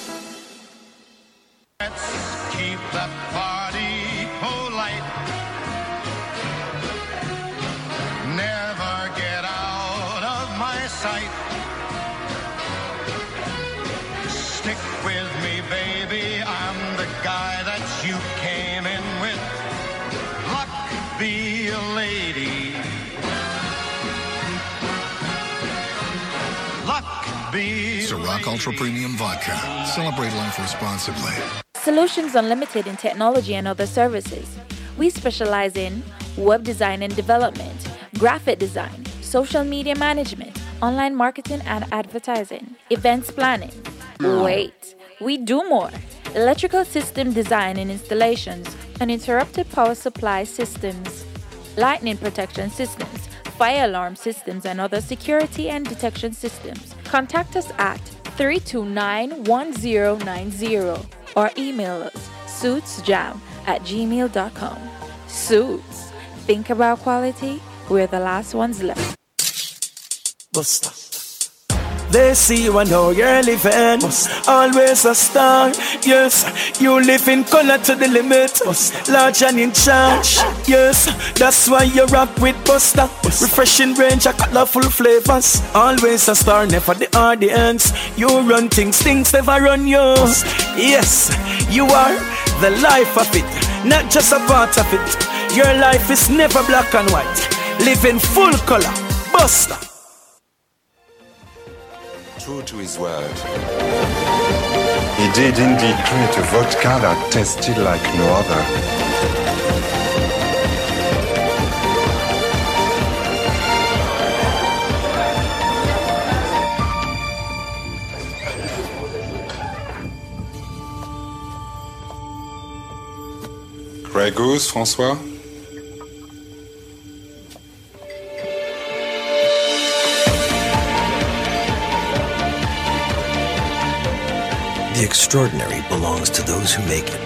Ultra Premium Vodka. Celebrate life responsibly. Solutions Unlimited in technology and other services. We specialize in web design and development, graphic design, social media management, online marketing and advertising, events planning. Wait, we do more. Electrical system design and installations, uninterrupted power supply systems, lightning protection systems, fire alarm systems and other security and detection systems. Contact us at 329-1090 or email us suitsjam@gmail.com. suits. Think about quality. We're the last ones left. Buster. They see you and how you're living. Buster. Always a star. Yes, you live in color to the limit. Buster. Large and in charge. Yes, that's why you rap with Buster. Buster. Refreshing range of colorful flavors. Always a star, never the audience. You run things, things never run you. Buster. Yes, you are the life of it, not just a part of it. Your life is never black and white. Live in full color. Buster. True to his word. He did indeed create a vodka that tasted like no other. Grey Goose, François? The extraordinary belongs to those who make it.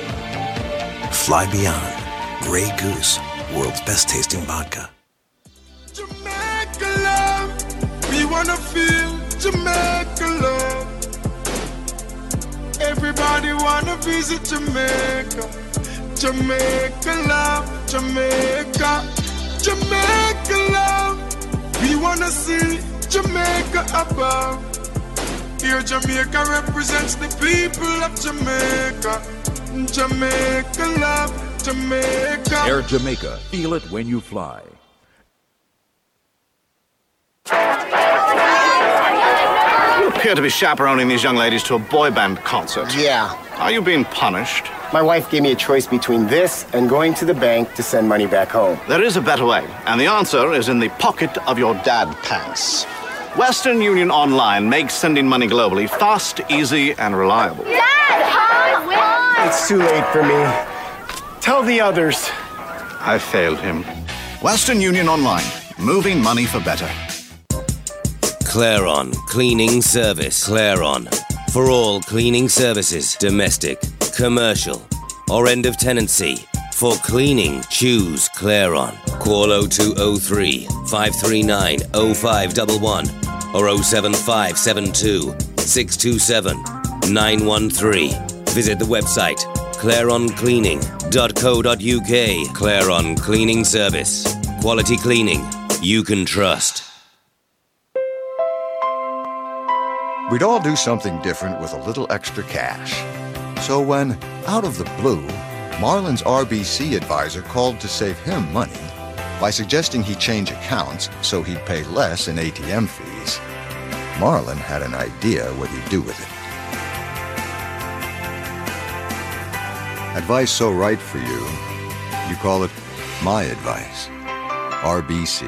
Fly beyond. Grey Goose, world's best tasting vodka. Jamaica love, we wanna feel Jamaica love. Everybody wanna visit Jamaica. Jamaica love, Jamaica. Jamaica love, we wanna see Jamaica above. Here Jamaica represents the people of Jamaica. Jamaica love, Jamaica. Air Jamaica, feel it when you fly. You appear to be chaperoning these young ladies to a boy band concert. Yeah. Are you being punished? My wife gave me a choice between this and going to the bank to send money back home. There is a better way, and the answer is in the pocket of your dad pants. Western Union Online makes sending money globally fast, easy, and reliable. Dad, I win! It's too late for me. Tell the others. I failed him. Western Union Online, moving money for better. Claron Cleaning Service. Claron. For all cleaning services, domestic, commercial, or end of tenancy. For cleaning, choose Claron. Call 0203 539 0511 or 07572 627 913. Visit the website claroncleaning.co.uk. Claron Cleaning Service. Quality cleaning you can trust. We'd all do something different with a little extra cash. So when, out of the blue, Marlon's RBC advisor called to save him money by suggesting he change accounts so he'd pay less in ATM fees. Marlon had an idea what he'd do with it. Advice so right for you, you call it my advice. RBC,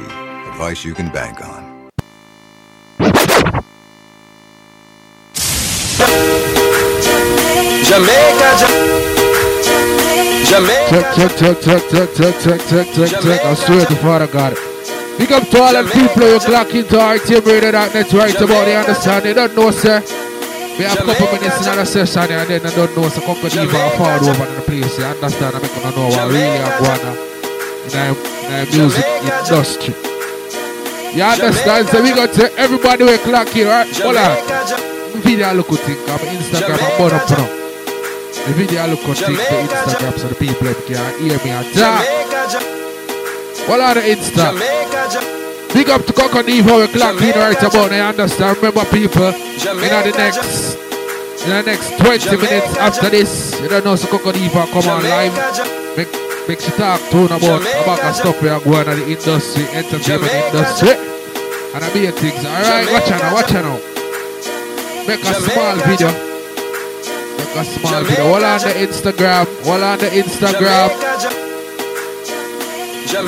advice you can bank on. Jamaica, Check. I swear to Father God. Big up to all them people who clock into RTM Radio .net right about. They understand. They don't know, sir. We have a couple minutes in another session and then they don't know. So Coco Diva fall over in the place. They understand. I'm not going to know what really I'm going on in the music industry. You understand? So we got to everybody who clock here, right? Hold on. Video look at it. I'm Instagram. I'm born up now. The video look on TikTok, Instagram, so the people can hear me and talk. What are the Insta? Big up to Coco Diva, we clock in right about now, you understand? Remember people, in the next 20 minutes after this, you don't know, so Coco Diva come on live. Make she talk to about the stuff we are going on in the industry, entertainment industry. And I be things, alright? Watch out now. Make a small video. A small video. All on the Instagram.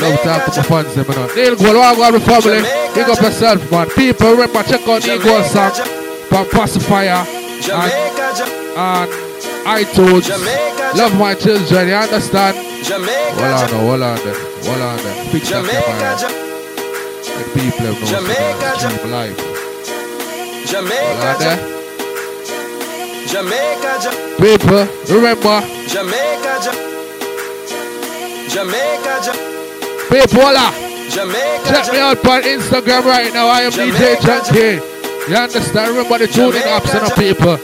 Love talk to my fans, them and all. Neil Gold, welcome to the family. Big up yourself, man. People, remember, check out Neil Gold song from Pacifier and iTunes. Love my children, you understand? Hold on. Fix that camera. The people know life. Hold on. Jamaica, people, remember Jamaica, Jamaica, Jamaica. Check me out on Instagram right now. I am Jamaica, DJ Junky. You understand? Remember the tuning apps and the people.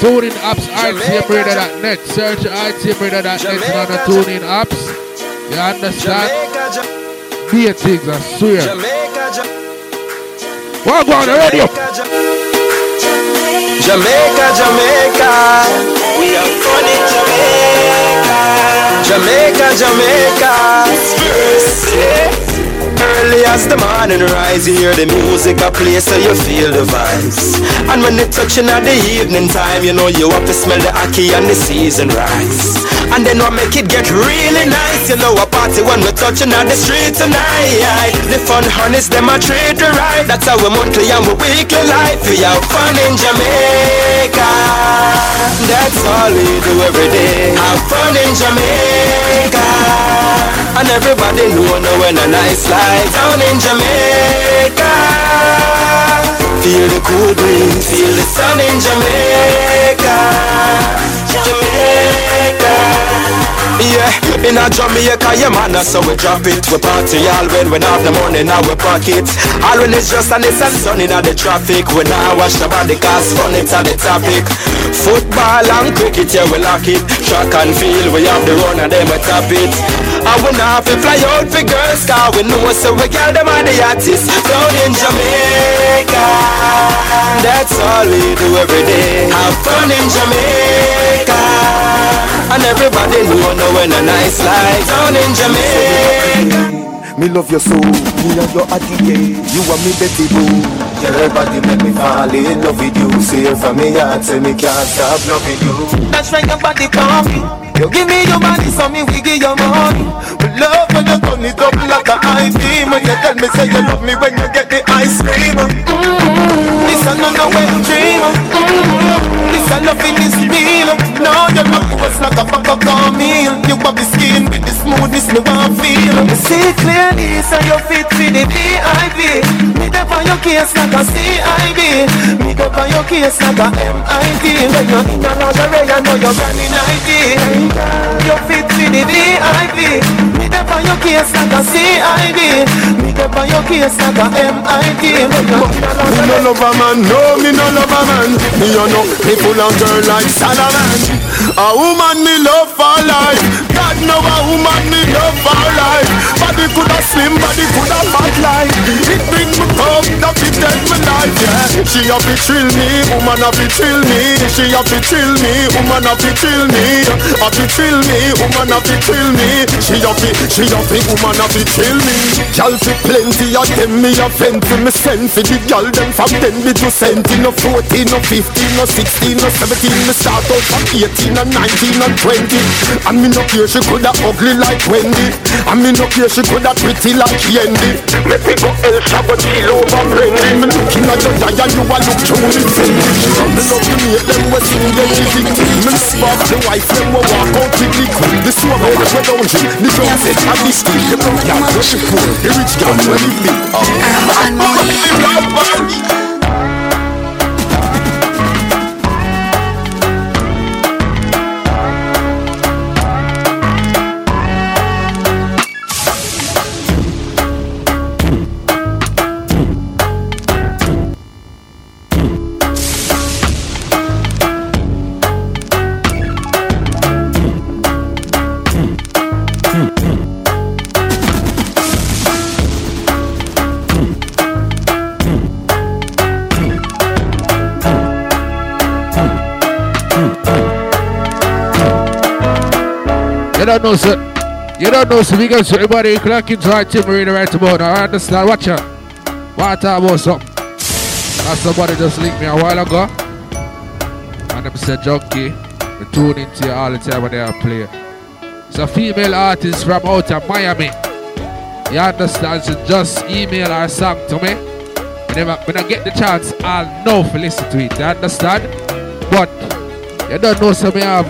Tuning apps, RTM Radio.net. Search RTM Radio.net on the tuning apps. You understand? Dear things, I swear. Walk on the radio. Jamaica, Jamaica. We are fun in Jamaica. Jamaica, Jamaica. Early as the morning rise, you hear the music I play, so you feel the vibes. And when it's touching at the evening time, you know you have to smell the ackee and the seasoned rice. And then we'll make it get really nice. You know a party when we're touching on the street tonight. The fun harness, them a treat the right. That's how we monthly and we weekly life. We have fun in Jamaica. That's all we do every day. Have fun in Jamaica. And everybody know when a nice life. Down in Jamaica. Feel the cool breeze, feel the sun in Jamaica. Jamaica. Yeah, in a Jamaica, yeah man, that's how we drop it. We party all when we have the money now we pocket. All when it's just and it's and sunny now the traffic. We now wash the body cause fun it's on the topic. Football and cricket, yeah we lock it. Track and field, we have the run and then we tap it. And we now have to fly out for girls cause we know so we girl them are the artists. Down in Jamaica. That's all we do every day. Have fun in Jamaica. And everybody know when a nice life. Down in Jamaica. Me love your soul, me and your Adidja. You are me Betty Boo. Everybody make me fall in love with you. See you from me heart, say me can't stop loving you. That's right, your body can't be. You give me your money, so me we give your money. We love when you turn it up like an ice cream. And you tell me, say you love me when you get the ice cream. This another way to dream. This a nothing is real. Now you know it was like a fuck-up meal. You got the skin with the smoothness, me want feel. You see clearly, so you fit for the VIP. Me there for your case like a CID. Me there for your case like a MID. When you're in another way, I know you're running ID. You fit with the VIP. Me there for your case like a CID. Me there for your case like a MID. Me no love a man, no me no love a man. Me you know, me full of girl like Salaman. A woman me love for life. God know a woman me love for life. Body coulda slim, body coulda fat like. It bring me up, that it take me life, yeah. She have to thrill me, woman have to thrill me. She have to thrill me, woman have to thrill me. Have to thrill me, woman have to thrill me. She have to, woman have to thrill me. Y'all see plenty of them, me offend to me send for the y'all them from 10 me to 70, no 40, no 50, no 60, no 17. Me start out from 18 and 19 and 20. And me no care she coulda ugly like Wendy. And me no care she coulda pretty like Yendi. Me pick up El Shabbat, Kilo, and Brandy. Me looking at your eye and you a look through the fence. Me love to make them we sing the music. Me spark the wife them we walk out with the cool. The swag out we don't drink, the drum set and the steel. The brown girl rush it full, the rich girl we live it up. I'm on the black man. You don't know, sir. We got everybody clocking to our team arena right about. I understand. Watch out. What I about something. That's somebody just linked me a while ago. And them said, Junky, we tune into you all the time when they are playing. It's a female artist from out of Miami. You understand? So just email her song to me. When I get the chance, I'll know if you listen to it. You understand? But you don't know, sir, we have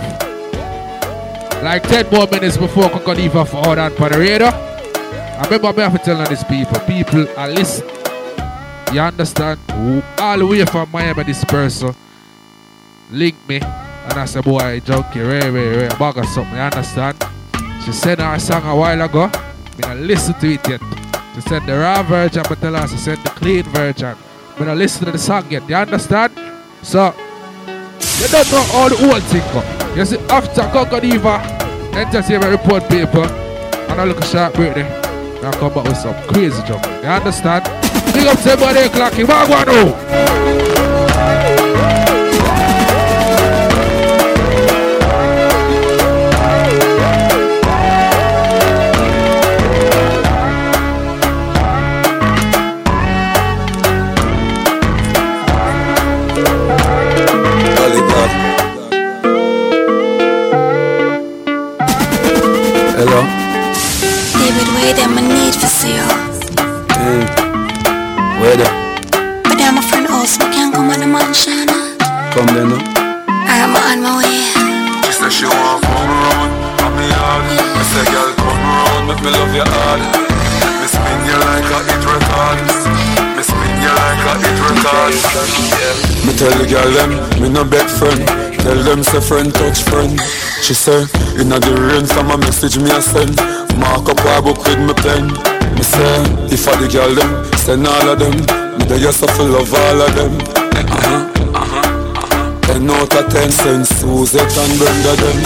like 10 more minutes before Coco Diva for all that on the radio. I remember me have to tell these people are listening. You understand? All the way from Miami, this person link me and I said, boy, Junky, rare, bag or something. You understand? She sent her song a while ago. I don't listen to it yet. She sent the raw version, but tell her she sent the clean version. I don't listen to the song yet. You understand? So, you don't know all the old things. You see, after Coco Diva, Entertainment Report paper, and I look a sharp break there. And I come back with some crazy jump. You understand? Big up to everybody clocking. Hello. David, where them I need for sale? Hey, where them? But I'm a friend also, I can't come on the mansion. Come then, no? I'm on my way. She said she won't come round, on me hard. I said, girl, come round, make me love you hard. Me spin you like a hit record. Me spin you like a hit record. Yeah. Me tell the girl them, me no big friend. Tell them say friend touch friend. She say, in the rain, some a message me a send. Mark up a book with me pen. Me say, if I the girl them, send all of them. Me the yes I full of all of them. 10 out of 10 cents, Suzette and Brenda them.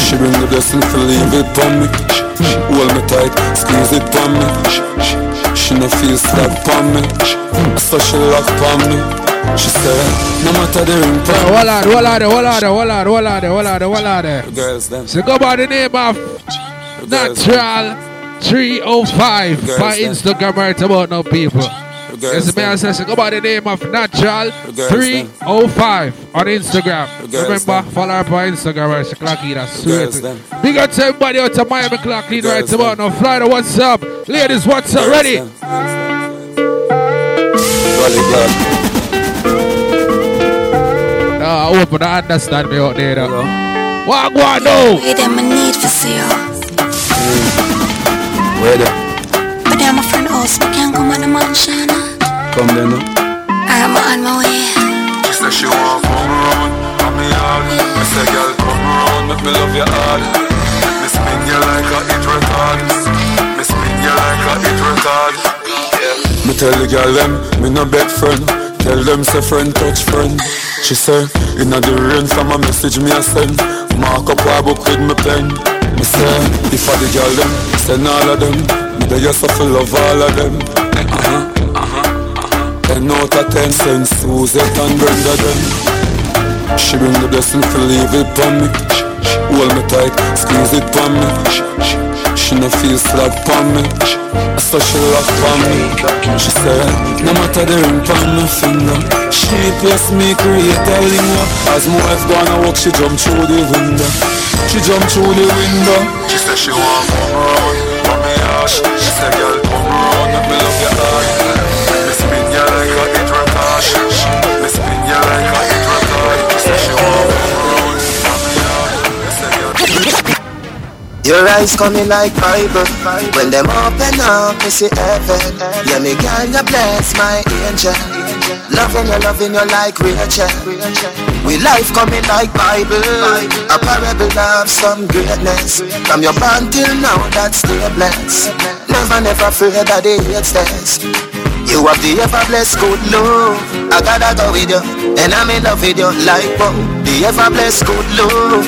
She bring the blessing to leave it for me. She hold me tight, squeeze it for me. She no feel stuck for me. So she lock for me. She said, no matter the ring time. Hold on. She go by the name of Natural 305 by Instagram right about now, people. Yes, man, she go by the name of Natural 305 on Instagram. Remember, follow her on Instagram right? She clock it, I swear to. Big up to everybody out of Miami clock lead right about now. Florida, what's up? Ladies, what's up? Ready? I hope you don't understand me out there. What go on now? Where them I need for sale? Where them? But I'm a friend also, I can't come on the mansion. Come then now? I'm on my way. She said she won't come round, on me hard. I said girl come round, make me love you hard. Me spin you like a hit record. Me spin you like a hit record. Me tell the girl them, me no big friend. Tell them say friend touch friend. She say, in the rain from a message me a send. Mark up a book with me pen. Me say, if I the girl them, send all of them. Me the yes I full of all of them. 10 out of 10 cents, Suzette and Brenda them. She bring the blessing to leave it for me. Hold me tight, squeeze it for me. She no feel slack for me. So she laughed for me. She said, no matter the ring on my finger. She blessed me, create a lingua. As my wife gonna walk, she jumped through the window. She jumped through the window. She said she won't come round, but me ash. She said, girl, come round, let me love your heart. Me spin you like a hit record. Me spin you like a hit record. She said she won't come round, but me ash. She said, girl, come round. Your eyes coming like Bible. When them open up, I see heaven. Yeah, me girl, you bless my angel. Loving you like Rachel. We life coming like Bible. A parable of some greatness. From your band till now, that's still blessed. Never fear that it hates us. You have the ever-blessed good love. I gotta go with you, and I'm in love with you like Bob. The ever-blessed good love.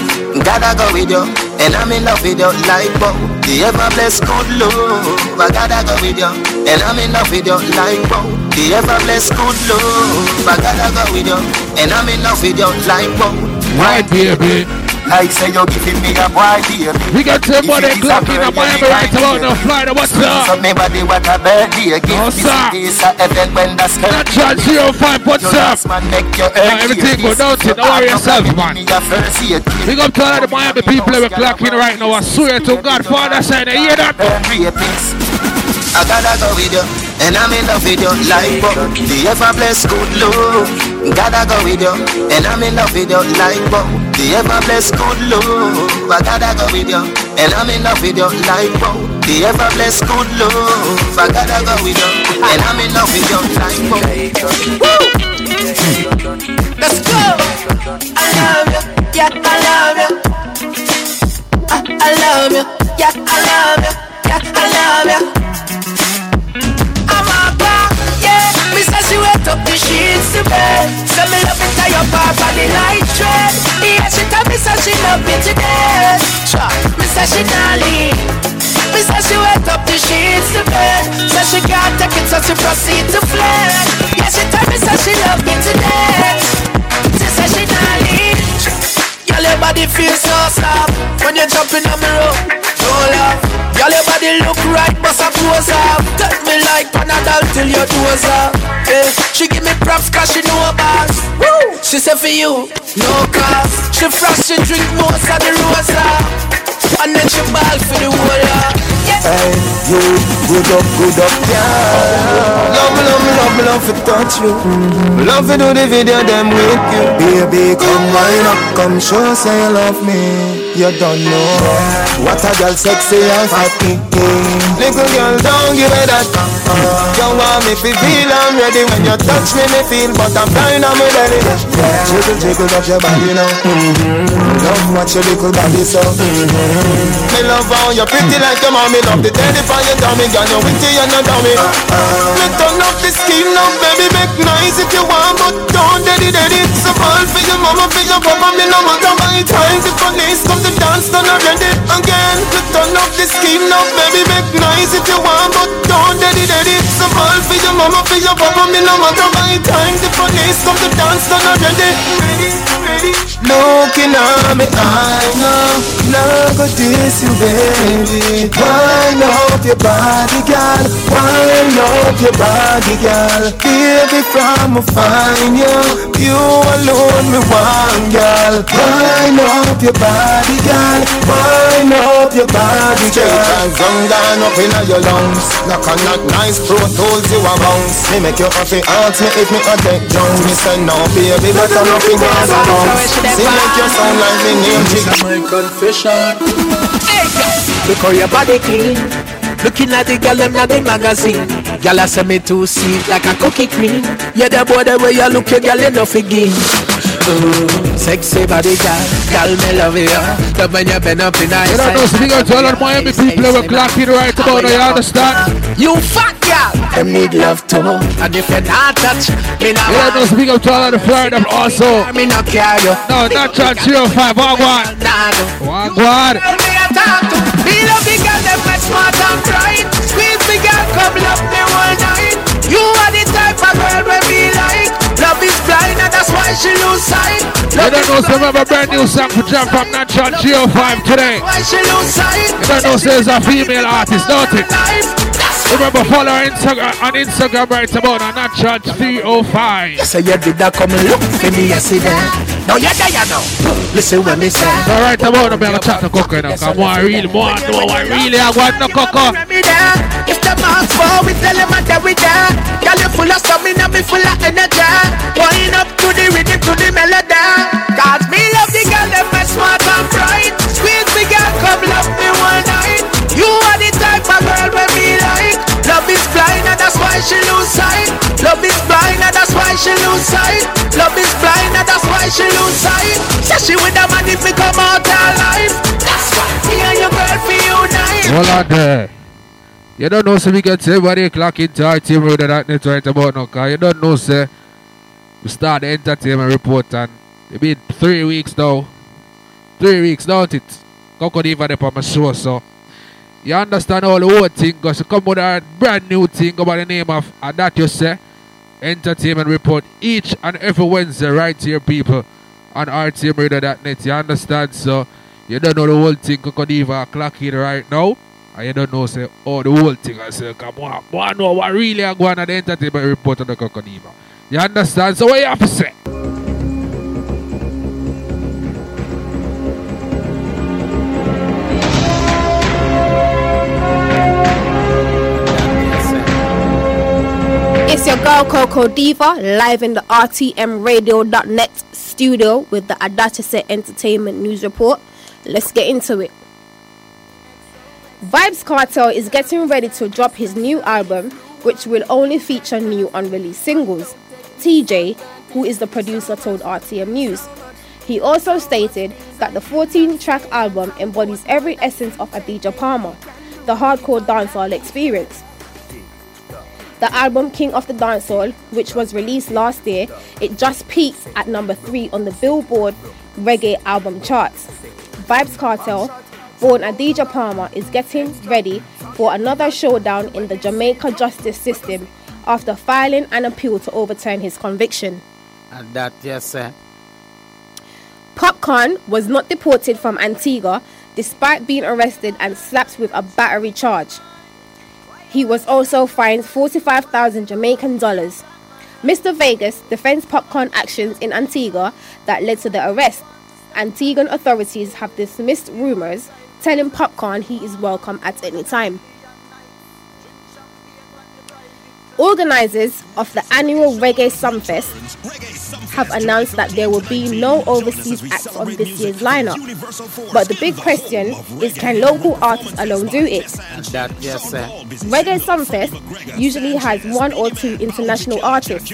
Gotta go with you, and I'm in love with you like Bob. The ever-blessed good love. I gotta go with you, and I'm in love with you like Bob. The ever-blessed good love. I gotta go with you, and I'm in love with you like Bob. My baby, like say you're giving me a white deal. We got somebody clocking up Miami right about now. Florida, what's up? Somebody what a birthday gift. What's up? This is event when that's Natural 305, what's up? Everything go down to don't worry yourself, man. Big up to all the Miami people that are clocking right now. I swear to God, Father said, you hear that? I gotta go with you, and I'm in love with you like Bob. The ever-blessed good love. Gotta go with you, and I'm in love with you like Bob. The ever-blessed good love. I gotta go with you, and I'm in love with you like Bob. The ever-blessed good love. I gotta go with you, and I'm in love with you like Bob. Let's go. I love you, yeah, I love you. I love you. love you, yeah, I love you, yeah, I love you. I'm a bar, yeah. Me say she wet up the sheets to bed. Say me love it tie up her body like thread. Yeah, she tell me say she love me to death. Me say she darling. Me say she wet up the sheets to bed. Say she can't take it so she proceed to flex. Yeah, she tell me say she love me to death. She say she not leave. Y'all your body feels so soft when you jumping on me rope. Don't laugh. Y'all your body look right but some pose up. Take me like Panadol till your doors up. Yeah. She give me props cause she know her boss. Woo. She say for you, no cost. She fresh, she drink most of the rosa. And then she ball for the water. Yeah. Hey, you, good up, yeah. Love me, love to touch you. Love to do the video, them with you. Baby, come wine up, come show, say you love me. You don't know what a girl sexy and fatty. Little girl, don't give me that. You want me to feel I'm ready. When you touch me, me feel, but I'm blind on my belly. Jiggle, jiggle up your body now. Love what your little body so. Me love how you're pretty like your mommy. Love the daddy for your dummy. Girl, you're witty and you're dummy. Me turn up the scheme now, baby. Make noise if you want, but don't daddy daddy. It's a ball for your mama, for your papa. Me no matter my time. The police come to dance, done already again. Me turn up the scheme now, baby. Make noise if you want, but don't daddy daddy. It's a ball for your mama, for your papa. Me no matter my time. The police come to dance, done already. Ready. Looking at me, I know. Now go this you baby. Wind up your body, girl. Wind up your body, girl. Baby, from a find you. You alone, me one, girl. Wind up your body, girl. Wind up your body, girl. Run down up in your lungs. Knock on that nice throat holes you a bounce. Me make your coffee, ask me if me a take drunk. Me say no, baby, but I'm not in Gaza bounce. See make you sound like me name G. My confession. Look how your body clean. Looking at the girl them at the magazine. Girl I send me to see like a cookie cream. Yeah, the boy the way you look, your girl ain't nothing game. Ooh, sexy body girl, girl me love you. The when you been up in ice. You know those big all on Miami people were clapping right about now. You understand? You fat girl. Them need love too. And if you not touch, me not. Yeah, those big up to all of the Florida also. Me not care you. No, Natural 305, Wagwan. Wagwan. Me love the girl, them make smart and crying. Squeeze me girl, come love me all night. You are the type of girl where we like. Love is blind and that's why she lose sight. You don't know some of a brand new song for Jam from Natural 305 today. You don't know there's a female artist, don't it? Remember, follow our Instagram, on Instagram right about on Natural 305. Yes, I did that come and look for me yesterday. Now you're there now. Listen what me say. All right, about I'm going to chat to Coco now. I want real more. I really want no Coco. If the marks fall, we tell them that we die. Girl, you full of stamina, me full of energy. Going up to the rhythm, to the melody. Cause me love the girl, them my smart and bright. Squeeze me, girl, come love me one night. You are the type of girl where me like. Love is blind and that's why she lose sight. Love is blind and that's why she lose sight. Love is blind and that's why she lose sight. Says she with a man if we come out alive. That's why me and your girl feel unite. Hold on there. You don't know, so we get everybody clock into RTM Radio that night right about now, cause you don't know, sir. We start the entertainment report and it's been 3 weeks now. 3 weeks, don't it? Coco Diva there on my show, so. You understand all the old thing, because you come with a brand new thing about the name of that you say Entertainment Report each and every Wednesday right here, people, on rtmradio.net. You understand? So you don't know the whole thing, Coco Diva clocking right now. And you don't know say all the whole thing. I say, come on, I know what really I go on the Entertainment Report on the Coco Diva. You understand? So what you have to say? It's your girl Coco Diva live in the RTMRadio.net studio with the Adidja Entertainment News Report. Let's get into it. Vybz Kartel is getting ready to drop his new album, which will only feature new unreleased singles. TJ, who is the producer, told RTM News. He also stated that the 14-track album embodies every essence of Adidja Palmer, the hardcore dancehall experience. The album King of the Dancehall, which was released last year, it just peaked at number 3 on the Billboard Reggae album charts. Vybz Kartel, born Adidja Palmer, is getting ready for another showdown in the Jamaica justice system after filing an appeal to overturn his conviction. And that, yes, sir. Popcorn was not deported from Antigua despite being arrested and slapped with a battery charge. He was also fined 45,000 Jamaican dollars. Mr. Vegas defends Popcorn actions in Antigua that led to the arrest. Antiguan authorities have dismissed rumors, telling Popcorn he is welcome at any time. Organizers of the annual Reggae Sumfest have announced that there will be no overseas acts on this year's lineup. But the big question is, can local artists alone do it? Reggae Sumfest usually has one or two international artists,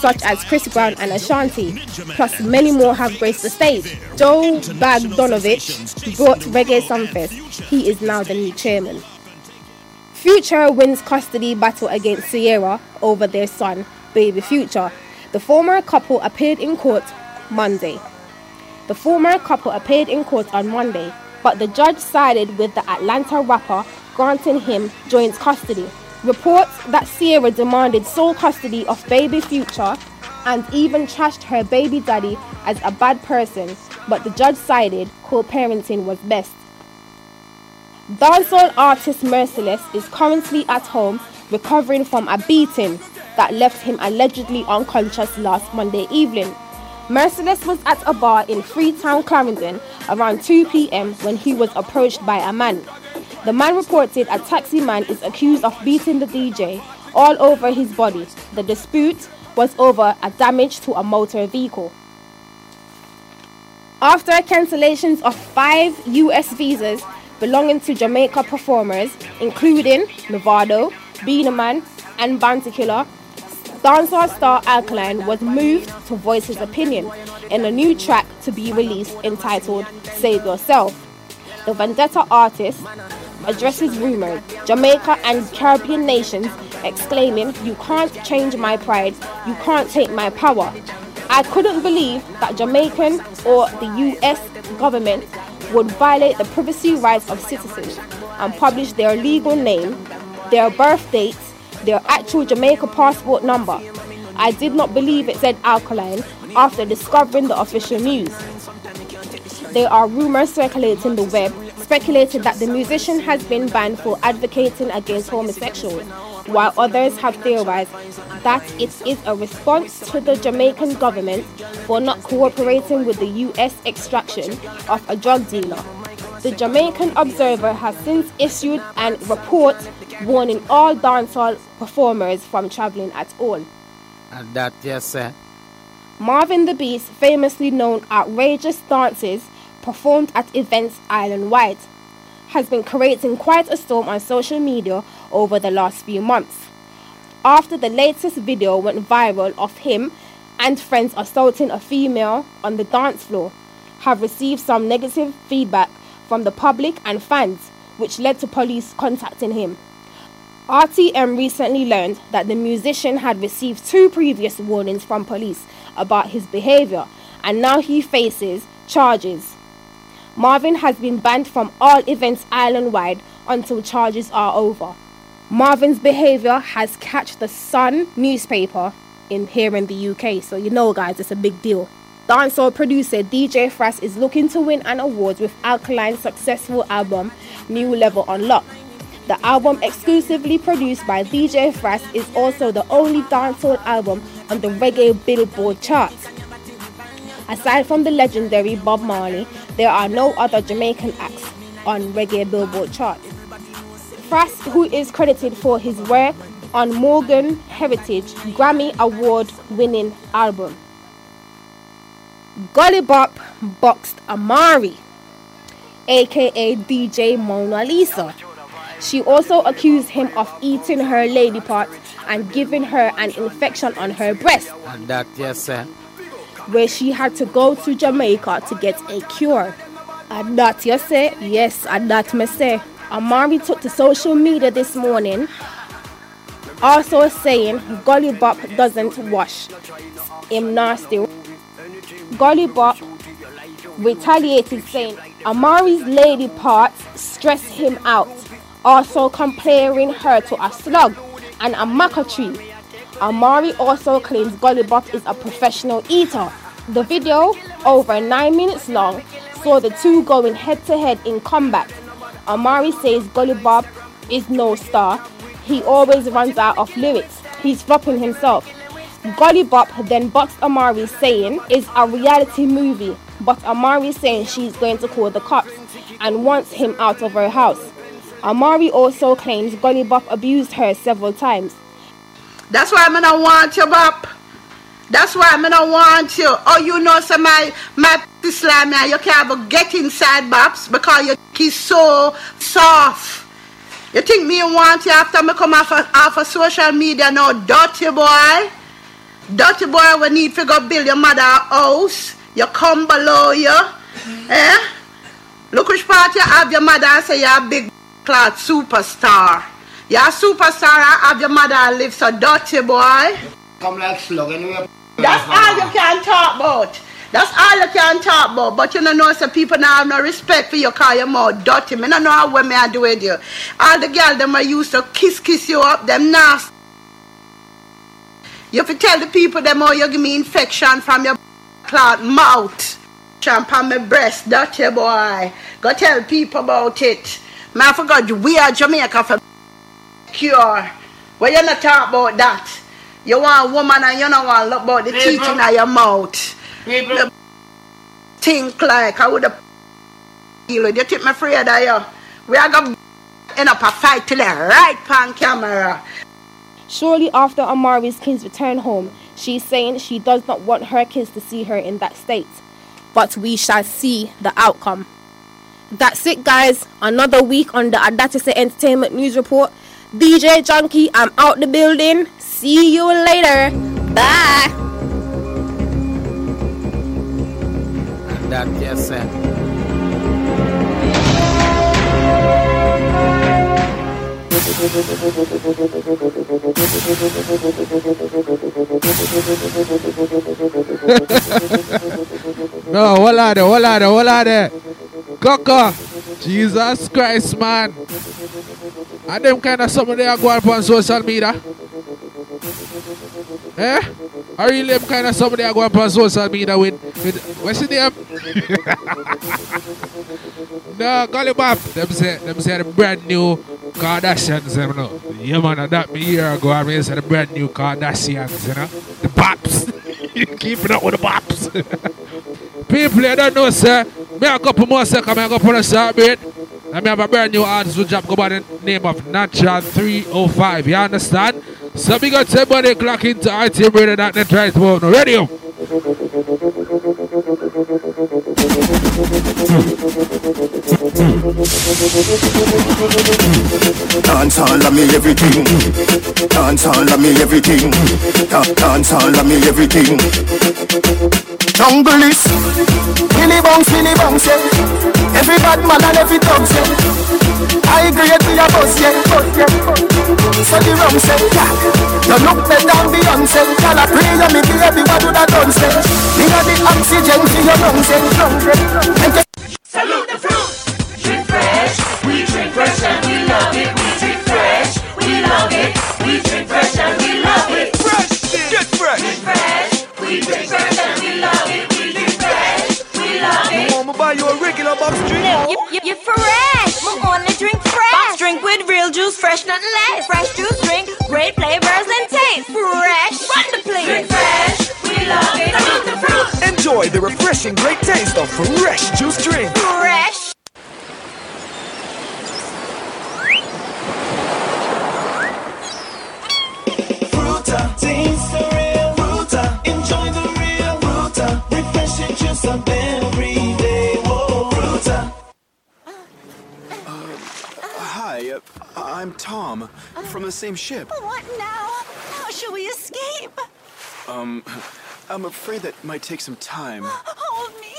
such as Chris Brown and Ashanti, plus many more have graced the stage. Joe Bagdolovich brought Reggae Sumfest. He is now the new chairman. Future wins custody battle against Sierra over their son, Baby Future. The former couple appeared in court Monday. But the judge sided with the Atlanta rapper, granting him joint custody. Reports that Sierra demanded sole custody of Baby Future and even trashed her baby daddy as a bad person, but the judge sided co-parenting was best. Dancehall artist Merciless is currently at home recovering from a beating that left him allegedly unconscious last Monday evening. Merciless was at a bar in Freetown, Clarendon around 2 p.m. when he was approached by a man. The man reported a taxi man is accused of beating the DJ all over his body. The dispute was over a damage to a motor vehicle. After cancellations of 5 U.S. visas belonging to Jamaica performers, including Novardo, Beanerman, and Bounty Killer, dancehall star Alkaline was moved to voice his opinion in a new track to be released entitled Save Yourself. The Vendetta artist addresses rumors, Jamaica and Caribbean nations, exclaiming, "You can't change my pride, you can't take my power. I couldn't believe that Jamaican or the US government would violate the privacy rights of citizens and publish their legal name, their birth date, their actual Jamaica passport number. I did not believe it," said Alkaline after discovering the official news. There are rumors circulating the web speculated that the musician has been banned for advocating against homosexuals, while others have theorized that it is a response to the Jamaican government for not cooperating with the US extraction of a drug dealer. The Jamaican Observer has since issued a report warning all dancehall performers from traveling at all. And that, yes, sir. Marvin the Beast famously known outrageous dances performed at events island-wide, has been creating quite a storm on social media over the last few months, after the latest video went viral of him and friends assaulting a female on the dance floor, have received some negative feedback from the public and fans, which led to police contacting him. RTM recently learned that the musician had received 2 previous warnings from police about his behavior, and now he faces charges. Marvin has been banned from all events island-wide until charges are over. Marvin's behaviour has catched the Sun newspaper in here in the UK, so you know guys, it's a big deal. Dancehall producer DJ Frass is looking to win an award with Alkaline's successful album New Level Unlocked. The album, exclusively produced by DJ Frass, is also the only dancehall album on the reggae Billboard charts. Aside from the legendary Bob Marley, there are no other Jamaican acts on reggae Billboard charts. Frass, who is credited for his work on Morgan Heritage Grammy Award winning album. Gully Bop boxed Amari, aka DJ Mona Lisa. She also accused him of eating her lady parts and giving her an infection on her breast. And that, yes, sir. where she had to go to Jamaica to get a cure. And that you say? Yes, and that me say. Amari took to social media this morning, also saying Gully Bop doesn't wash him nasty. Gully Bop retaliated, saying Amari's lady parts stress him out, also comparing her to a slug and a maca tree. Amari also claims Gully Bop is a professional eater. The video, over 9 minutes long, saw the two going head to head in combat. Amari says Gully Bop is no star. He always runs out of lyrics. He's flopping himself. Gully Bop then boxed Amari, saying it's a reality movie, but Amari saying she's going to call the cops and wants him out of her house. Amari also claims Gully Bop abused her several times. That's why I don't want you, Bop. That's why I don't want you. Oh, you know, so my slime now, you can't get inside, Bops, because your is so soft. You think me want you after me come off of social media now, dirty boy? Dirty boy, we need to go build your mother a house. You come below you. Mm-hmm. Eh? Look which part you have your mother and say you're a big clad superstar. You're a superstar and have your mother and live so dirty boy. Come like slug anyway. That's all you can talk about. That's all you can talk about. But you don't know some people now have no respect for you because you're more dirty. I don't know how women I do with you. All the girls them are used to kiss you up, them nasty. You have to tell the people them how you give me infection from your clout mouth. From my breast, dirty boy. Go tell people about it. Man, I forgot we are Jamaica for cure. Well, you not talk about that. You want a woman and you don't want to look about the teeth in your mouth. People. The think like I would have deal with you. Think me afraid of you? We are going to end up a fight till the right pan camera. Shortly after Amari's kids return home, she's saying she does not want her kids to see her in that state. But we shall see the outcome. That's it, guys. Another week on the Adidja Entertainment News Report. DJ Junky, I'm out the building. See you later. Bye. That yes sir. No, what are they? Coco, Jesus Christ, man. And them kind of somebody are going on social media. Eh? Are you them kind of somebody I go up on social media with what's the name? No, Gully Bop. Them say the brand new Kardashians, you know. Yeah, man, that me year ago, I mean, say the brand new Kardashians, you know. The Bops. Keeping up with the Bops. People, you don't know, sir. Me a couple more seconds, I go for a short bit. And me have a brand new artist who drop go by the name of Natural 305. You understand? So we got somebody clock into RTM Radio that they try to open the radio. Dance all of me everything. Dance all of me everything. Dance all of me everything. Jungle is mini bounce, yeah. Every bad man and every dog, yeah. I agree to your boss, yeah, yeah. So the rum said, yeah. You look better than Beyonce. Can I pray you make everybody do that dance? You got the oxygen to your lungs, yeah. Salute the fruit. Drink fresh. We drink fresh and we love it. We drink fresh. We love it. We drink fresh and we love it. Fresh. Get fresh. Drink fresh. We drink fresh and we love it. We drink fresh. We love it. Mama, buy you a regular box drink. You're fresh. We only drink fresh. Box drink with real juice, fresh, nothing less. Fresh juice drink. Great flavors and taste. Fresh. Run the place. Drink fresh. We love it. Salute the fruit. Enjoy the refreshing great taste of fresh juice drink. Fresh. Fruta tastes the real Fruta. Enjoy the real Fruta. Refreshing juice of every day. Whoa, Fruta. Hi, I'm Tom from the same ship. What now? How shall we escape? I'm afraid that might take some time. Hold me.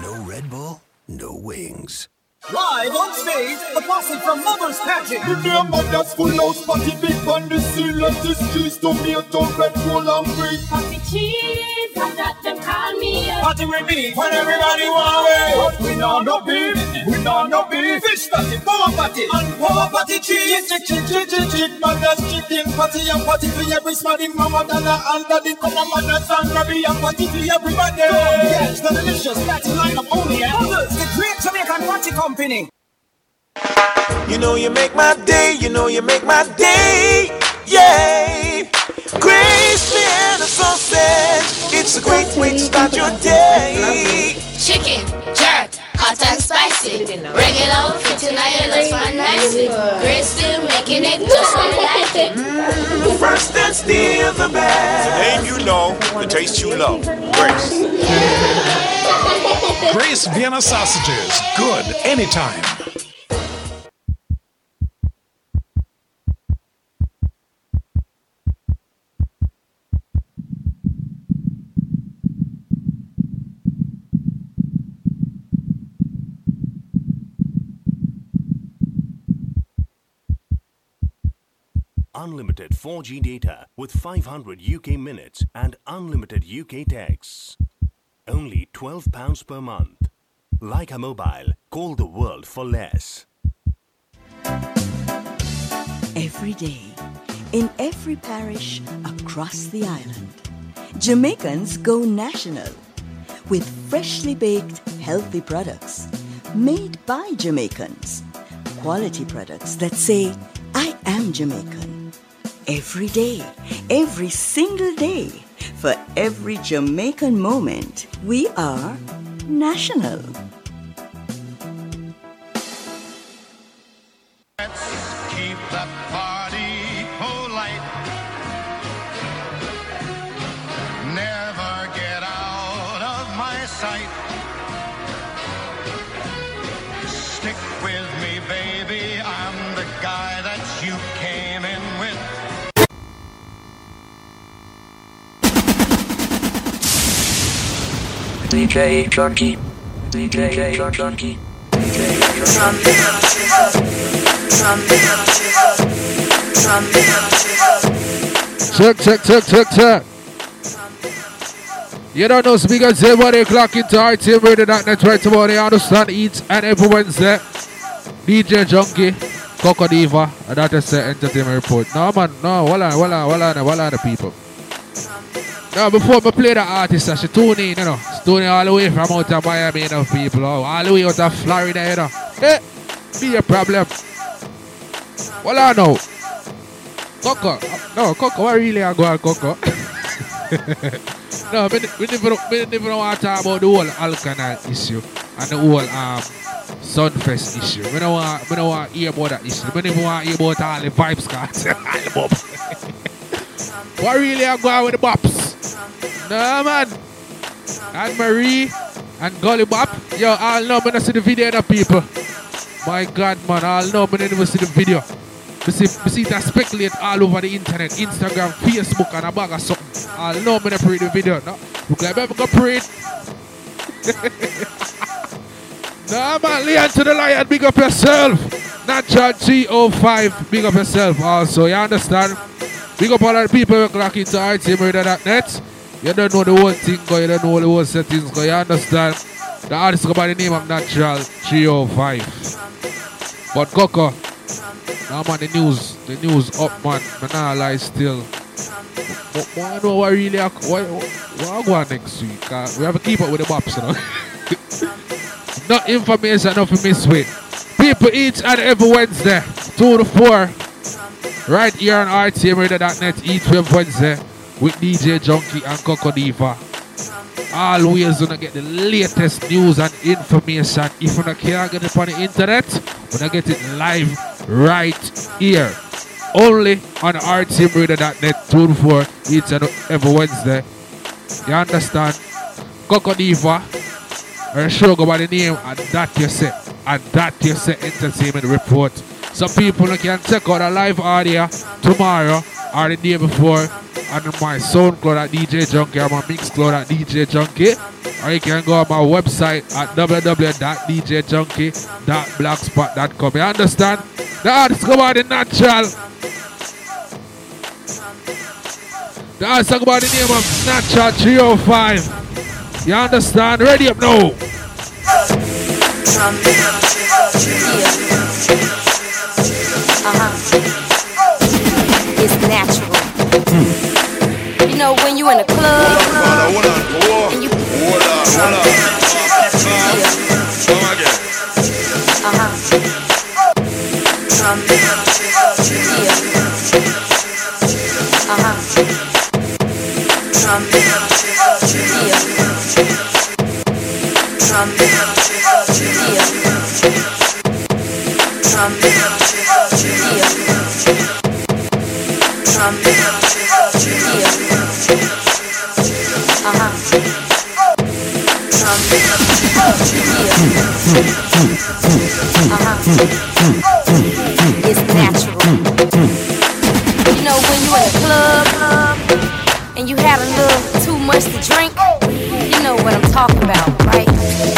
No Red Bull, no wings. Live on stage, the posse from Mother's pageant. Give me a Mother's full house party, big band, the seal, lettuce, cheese, tomato, bread, roll and bread. Party cheese, and that them call me. Party with me, when everybody want it. But we know no beef, we know no beef. Fish party, power party, and power party cheese. Chick, Mother's chicken party, and party for every smarty mama, dada, and daddy. Come on, Mother's and grabby, and party for everybody. Yes, the delicious party lineup only at Mother's, the great Jamaican party come. You know you make my day, you know you make my day, yay! Crispin and sausage, it's a great way to start your day. Chicken, jerk, hot and spicy, regular, fitting islands, fantastic. Crispin making it just like it. First and still the best. The name you know, the taste you love, Grace. Yeah. Grace Vienna sausages, good anytime. Unlimited 4G data with 500 UK minutes and unlimited UK texts. Only £12 per month. Like a mobile, call the world for less. Every day, in every parish across the island, Jamaicans go national with freshly baked, healthy products made by Jamaicans. Quality products that say, I am Jamaican. Every day, every single day. For every Jamaican moment, we are national. Let's keep the party polite. Never get out of my sight. Stick with me, baby. I'm the guy that you came in with. DJ Junky, DJ Junky, DJ Junky. Check. You don't know speakers everybody clock into RTM Radio .net right tomorrow. You understand each and every Wednesday. DJ Junky, Coco Diva, and that is the entertainment report. No man, no, wala the people. Now, before we play the artist, I should tune in, you know. She's tuning all the way from out of Miami, you know, people. All the way out of Florida, you know. Hey, be a problem. Well, I know. Coco. No, Coco, I really am going, Coco. No, we never want to talk about the whole Alkaline issue and the whole Sumfest issue. We don't want to hear about that issue. We never want to hear about all the Vybz Kartel album. What really are going with the bops? No man. And Marie and Gully Bop. Yo, I'll know when I see the video now, people. My God, man, I'll know when I never see the video. We see that speculate all over the internet, Instagram, Facebook, and a bag of something. I'll know when I pray the video. No, we can never go pray it. No man, Leon to the Lion, big up yourself. Natural 305, big up yourself also, you understand? Big up all the people who clock into RTM Radio.net. You don't know the whole thing, you don't know the whole settings, you understand. The artist go by the name of Natural 305. But Coco, now man, the news up, man. Man, I lie still. But I know what really are going next week. We have to keep up with the bops, you know. No information, nothing miss with. People each and every Wednesday, 2 to 4. Right here on RTMRadio.net each Wednesday with DJ Junky and Coco Diva. Always gonna get the latest news and information. If you can't get it on the internet, we're gonna get it live right here. Only on RTMRadio.net 2 to 4 each and every Wednesday. You understand? Coco Diva, her show go by the name and that you say entertainment report. Some people can check out a live audio tomorrow or the day before on my SoundCloud at DJ Junky, on my Mixcloud at DJ Junky, or you can go on my website at www.djjunky.blogspot.com. You understand? The artists come out in Natural. The artists talk about the name of Natural 305. You understand? Ready up now. It's natural. You know when you in a club and you It's natural. You know when you in a club and you had a little too much to drink, you know what I'm talking about, right?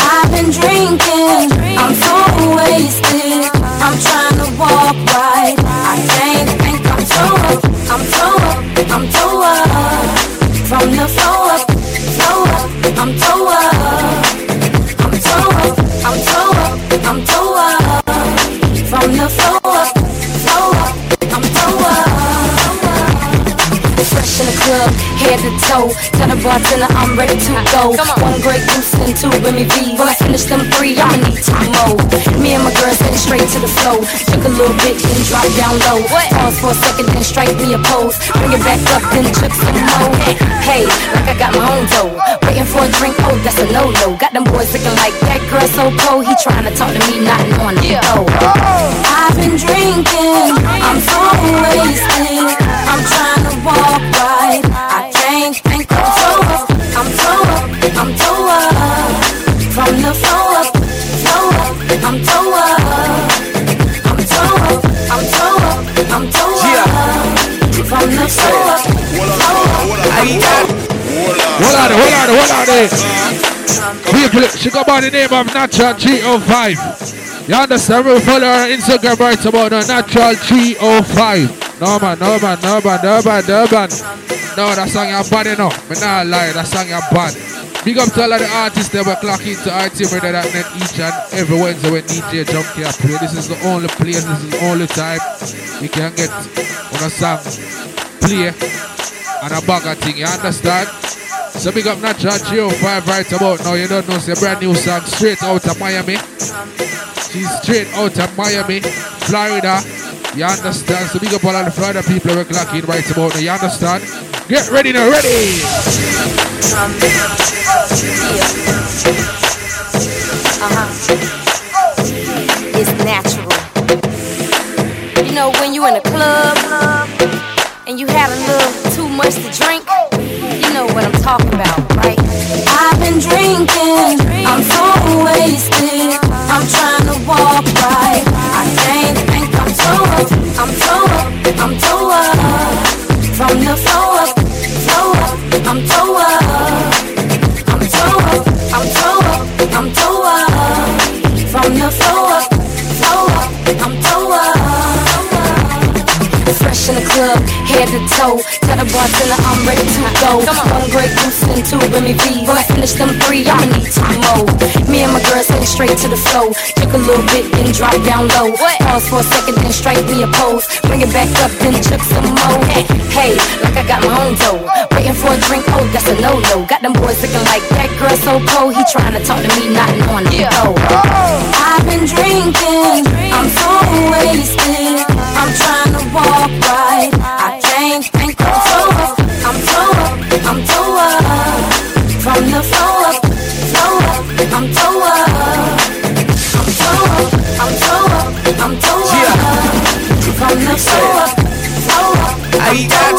I've been drinking, I'm so wasted, I'm trying to walk right, I can't think, I'm toe up, from the flow up, I'm toe up, from the flow up, I'm toe up. Fresh in the club, head to toe, tell the bartender I'm ready to go. One Grey Goose and two Remy V. When I finish them three, I'ma need 2 more. Me and my girls headed straight to the flow. Took a little bit and drop down low. Pause for a second, then strike me a pose. Bring it back up, then took some more. Hey, like I got my own dough. Waiting for a drink, oh, that's a no-no. Got them boys looking like that girl so cold. He trying to talk to me, not on the go. I've been drinking, I'm so wasted, I'm trying to walk right, I can't think. I'm toe up, from the flow up, I'm toe up, from the flow up. Hold on. She go by the name of Natural 305. You understand? We follow her on Instagram right about the Natural 305. No man. No, that song you're bad enough. Me not lie, that song you're bad. Big up to all of the artists that will clock into RTM Radio each and every Wednesday when DJ Junky play. This is the only place, this is the only time you can get on a song play and a bag of thing. You understand? So big up Natural 305 right about now. You don't know, it's a brand new song straight out of Miami. She's straight out of Miami, Florida. You understand? So big up all the Florida people we're clocking right about now. You understand? Get ready now, ready! It's natural. You know when you in a club and you had a little too much to drink, you know what I'm talking about, right? I've been drinking, I'm so wasted, I'm trying to walk right, I can't think. I'm toe up, from the flow up, I'm toe up, from the flow up, I'm toe up. Fresh in the club, head to toe, tell the bartender I'm ready to go. One Grey Goose and two Remy V. When I finish them three, I'ma need 2 more. Me and my girls headed straight to the flow. Took a little bit and drop down low. Pause for a second, then strike me a pose. Bring it back up, then took some more. Hey, like I got my own dough. Waiting for a drink, oh, that's a no-no. Got them boys looking like that girl so cold. He trying to talk to me, not on the go. I've been drinking, I'm so wasted, I'm trying to walk right, I can't think. I'm toe up, from the flow up, I'm toe up, from the flow up, I got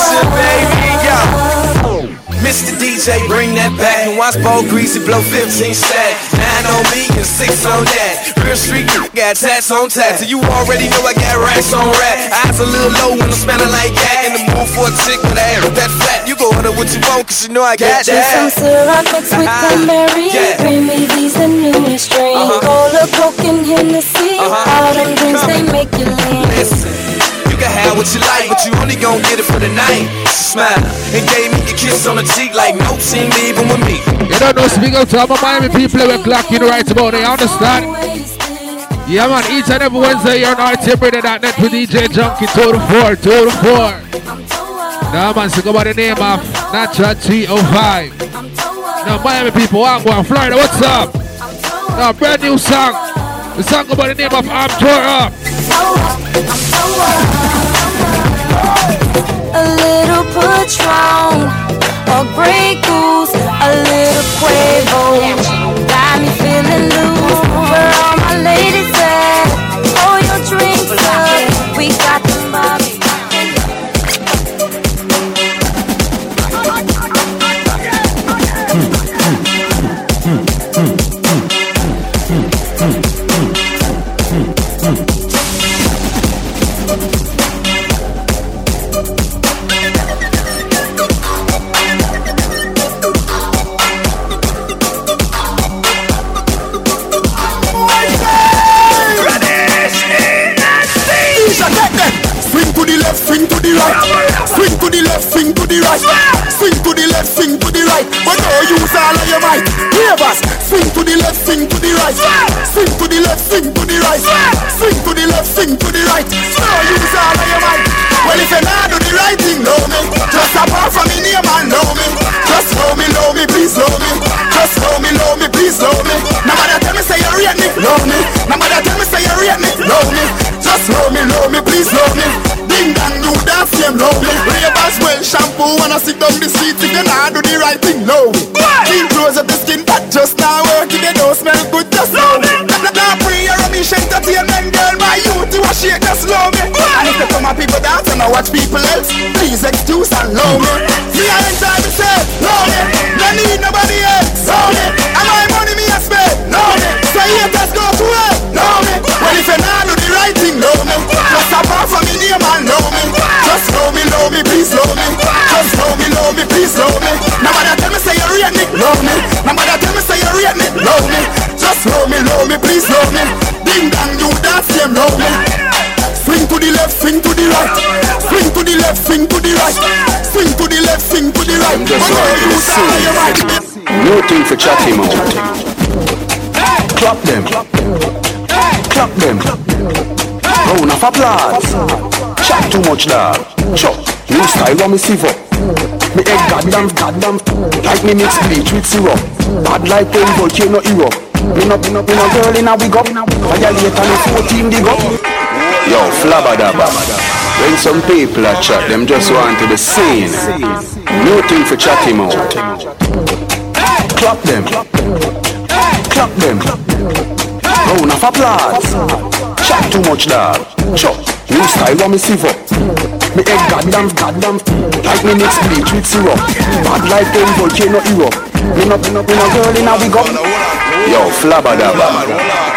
you, baby, yo. Mr. DJ, bring that back. Watch ball greasy, blow 15 stacks. 9 on me and six on that. Real street got tats on tats, and you already know I got racks on rack. Eyes a little low when I'm smelling like that. In the mood for a chick with ass that flat. You go under what you want, cause you know I got that. Get you some syrup mixed with cranberry. Bring me these the newest drink. Cola, Coke, and Hennessy. All them drinks, they make you lean. Listen. You can have what you like, but you only gon' get it for the night. She smiled and gave me a kiss on the cheek like no team leaving with me. You don't know, speak up to all my Miami people that were clocking right about, they understand? Yeah man, each and every Wednesday you're on RTM Radio.net with DJ Junky, 2 to 4. Nah man, so go by the name of Natural 305. Now Miami people, Wagwan, Florida, what's up? Now brand new song. The song go by the name of I'm Tore Up. A little Patron, a Grey Goose, a little Quavo, got me feeling loose. Where all my ladies at? Pour your drinks up, we got the money. Swing to the left, swing to the right. Swing to the left, swing to the right. But no use all of your might. Neighbors, swing to the left, swing to the right. Swing to the left, swing to the right. Swing to the left, swing to the right. No use all of your might. Well, if you not do the right thing, know me. Just apart from me, man, know me. Just know me, please know me. Just know me, please know me. No matter tell me say you're real, me, know me. No matter tell me say you're real, me, know me. Just know me, please know me. And you dance them lovely. Rave as well, shampoo when I sit down the street. If you not do the right thing, no. Clean clothes up the skin, that just not work. If they don't smell good, just love me. Now free your ambition, entertainment, girl. My youth, you a shake, just love me. And if you come at people dance and I watch people else, please excuse and love me. See I enjoy myself, love me. No need nobody else, love me. And my money me a spend, love me. So you just go to hell, love me. Well, if you not do the right thing, love me. Just apart from me, dear man, love me. Just love me, please love me. Just love me, please love me. Nobody tell me say you're real, Nick, love me. Nobody tell me say you're real, Nick, love me. Just love me, please love me. Ding dong, you dance, them love me. Swing to the left, swing to the right. Swing to the left, swing to the right. Swing to the left, swing to the right. No thing for chatting out. Clap them. Clap them. Round of applause. Chat too much dog, chop, new style when me sieve up. Me egg goddamn, like me mix bleach with syrup. Bad like a volcano hero. Me no girl in a wig up, violate and a 14 dig up. Yo, flabadaba, when some people are chat, them just want to be seen. No thing for chat him out. Clap them, clap them. Round of applause. Chat too much dog, chop. New style when me sieve up. Me egg goddamn, like me mix bleach with syrup. Bad like them volcano hero. Me no girl in a wig up. Yo, flabadaba.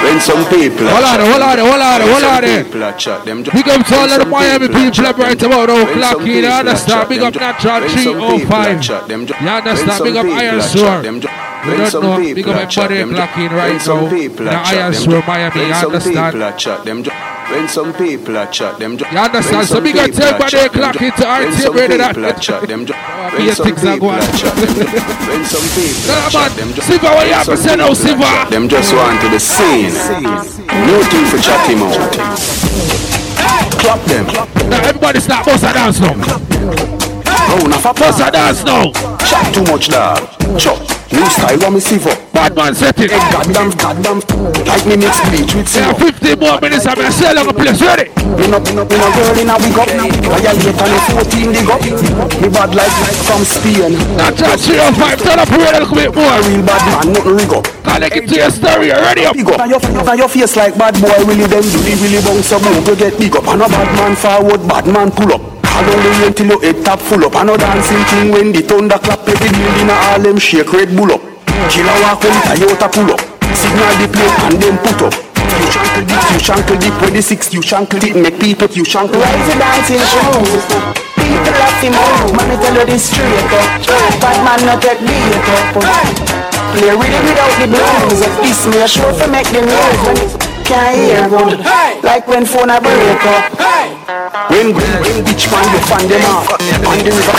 When some people are chat, hold on. Big up to all of the Miami people right about o'clock. You understand? Big up Natural 305. You understand? Big up Iron Sword. We don't know, big up everybody blocking right now. The irons from Miami, you understand? When some people are chat them, you understand? So big up everybody clocking to RTM Radio. When some people are chat them, when some people are chat them, Siva, what you have to say now, Siva? Them just want to the scene. No thing for chatting out. Clap them. Now everybody start bossa dance now. Round of applause and dance now. Chat too much dog, chop. New style when me sieve up. Bad man set it. Goddamn, like me mix bleach with syrup. 15 more minutes and I sell on the place, ready? Me no girl in a wig up. Violate and a 14 dig up. Me bad like from Spain. Natural 305, turn up real quick more. A real bad man, nothing rig up. Connect it to your story, ready up. Big up. Now your face like bad boy, really them do really bounce up. Now go get big up. And a bad man forward, bad man pull up. I don't know until your head tap full up. I know dancing thing when the thunder clap. Every building all them shake Red Bull up. Killer walk on Toyota pull up. signal the plate and then put up. You shankle it, you shankle it, with the six, you shankle it, make people, you shankle it. Why is it dancing shows? People love him out, man, I tell you this straight up. Bad man not take beat up. Play rhythm without the blues. This me a show for make the noise when it can't hear one. Like when phone a break up. When bitch fan you fan them off on the river.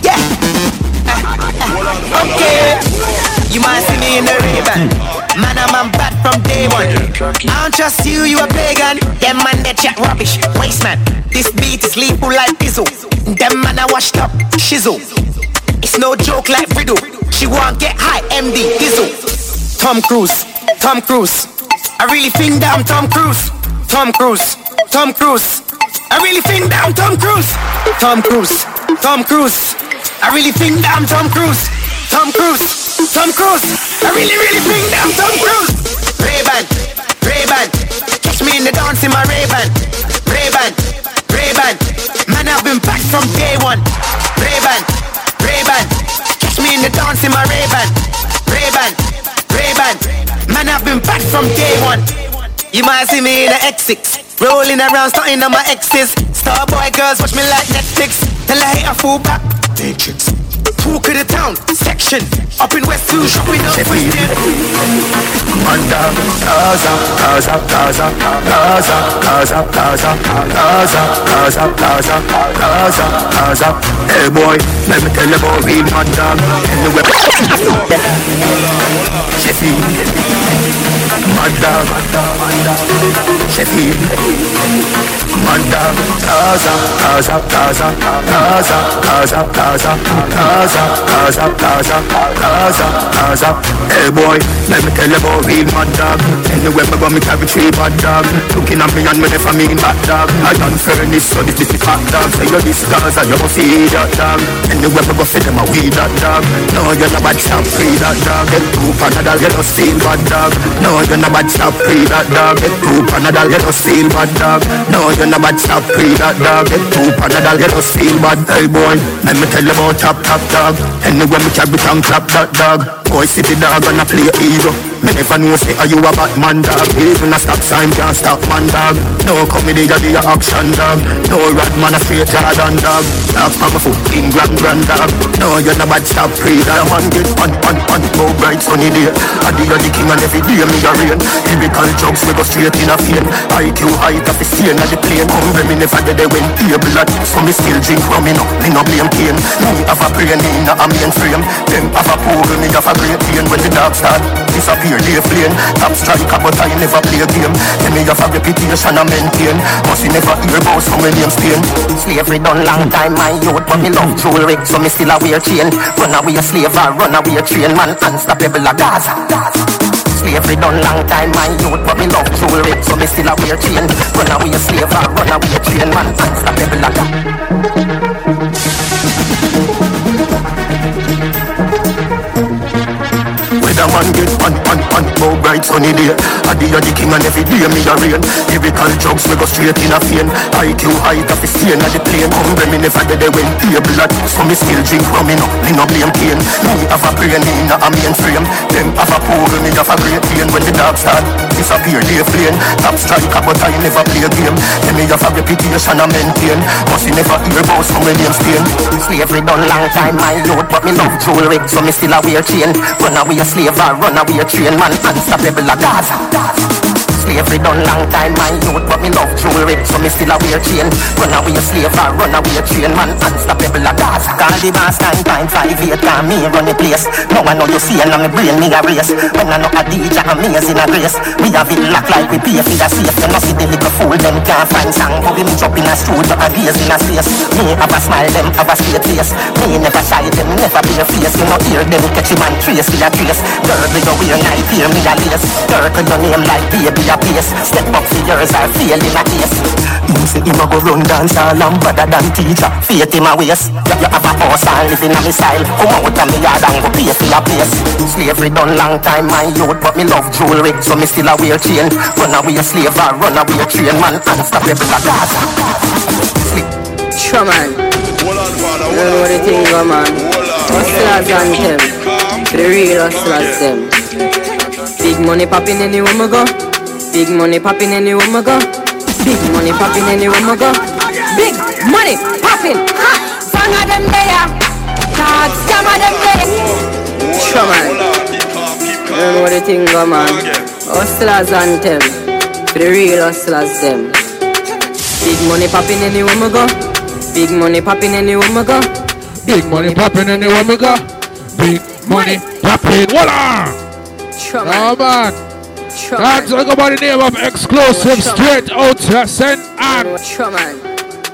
Yeah. Okay. You might see me in the river. Man, I'm bad from day one. I don't trust you, you a pagan. Them man, they chat rubbish, waste man. This beat is lethal like Dizzle. Them man, I washed up, shizzle. It's no joke like Riddle. She won't get high, MD, Dizzle. Tom Cruise. I really think that I'm Tom Cruise. Tom Cruise. I really think that I'm Tom Cruise. Tom Cruise. I really think that I'm Tom Cruise. Tom Cruise. I really think that I'm Tom Cruise. Ray-Ban. Catch me in the dance in my Ray-Ban. Man, I've been back from day one. Ray-Ban. Catch me in the dance in my Ray-Ban. Man, I've been back from day one. You might see me in the X6, rolling around, starting on my exes. Starboy girls watch me like Netflix. Tell I hate a fool back. Matrix. Talk of the town, section, up in West 2, shopping up for you. Under, Gaza. Hey boy, let me tell you about me, madam. In the West, Sheffield. Gaza. Gaza. Hey boy, let me tell you about real mad dog. Anywhere me go, me carry three bad dog. Looking at me and me never mean bad dog. I done furnace, so this is the hot dog. Say you're this Gaza, you must see that dog. Anywhere me go, fit them a weed that dog. No, you're not bad, stop free that dog. Get two panadol, you don't steal bad dog. No, you're not bad, stop free that dog. Get two panadol, you don't steal bad dog. No, you're not bad, stop free that dog. Get two panadol, you don't steal bad dog. Hey boy, let me tell you about top. Anywhere me chat with and clap that dog. Boy see the dog and I play ego. Me never know say are you a Batman dog. Even a stop sign can't stop man dog. No comedy a be a action dog. No rat man a straight Jordan dog. Stop on my foot in grand dog. No you're not bad stop free that one get on go bright sunny day. I do the king and every day me a rain. Typical jokes me go straight in a fame. IQ height of the stain and the plane. Hungry me never did they win able at. So me still drink rum me no blame pain. Me have a brain. In a mainframe, them have a pool, me have a great pain. When the dog start disappear, they flame. Top striker, but I never play a game. Then me have a reputation I maintain. Cause you never hear about so many names pain. Slavery done long time, my youth, but me love jewelry, so me still a wear chain. Run away a slave, I run away a train, man, unstoppable a Gaza. Slavery done long time, my youth, but me love jewelry, so me still a wear chain. Run away a slave, I run away a train, man, unstoppable a Gaza. The man get on, more bright sunny day. I do the king and every day me a rain. Typical drugs we go straight in a vein. IQ height of the stain and the plane. Hungry me never did they win a blood. So me still drink rum me no blame pain. Me have a brain in a mainframe. Them have a pool, me have a great pain. When the dog start disappear they flame. Top striker but I never play a game. Then me have a reputation I maintain. Cause you never hear about so many names pain. Slavery done long time my youth, but me love jewelry, so me still a wear chain. Run away a slave, I run away a train, man, unstoppable a Gaza. Slavery done long time, my youth, but me love jewelry, so me still a wear chain. Run away a slave, I run away a train, man, unstoppable a Gaza. Call the boss 9.58, and me run the place. Now I know you see, and on me brain, me a race. When I know Adidja, amazing a grace. We have it locked like we pay for the safe. You know see the little fool, them can't find song. But we me drop in a studio, a gaze in a space. Me have a smile, them have a straight face. Me never shy, them never be a face. You know hear them catch him and trace, with a trace. Girl, we go wear night, hear me a lace. Circle your name like baby, a pace. Step up figures are failing a case. You see him a go run dance all and better than teacher. Fate him a waste. You have a horse and living a missile. Come out of me yard and go pay for your place. Slavery done long time my youth, but me love jewelry, so me still a wear chain. Run away a slave or run away a train, man, unstoppable a Gaza. Sure man, I don't know what the thing is, man. Hustlers and them. The real hustlers them. Big money popping anywhere we go. Big money popping anywhere we go. Big money popping anywhere we go. Big money popping. Ha! Some of them there. God, some of them there. Sure man. I don't know what the thing go man. Hustlers and them. The real hustlers them. Big money popping anywhere we go. Big money popping anywhere we go. Big money popping anywhere we go. Big money popping. Voila! Oh man. That's like about the name of exclusive straight out to St. Anne.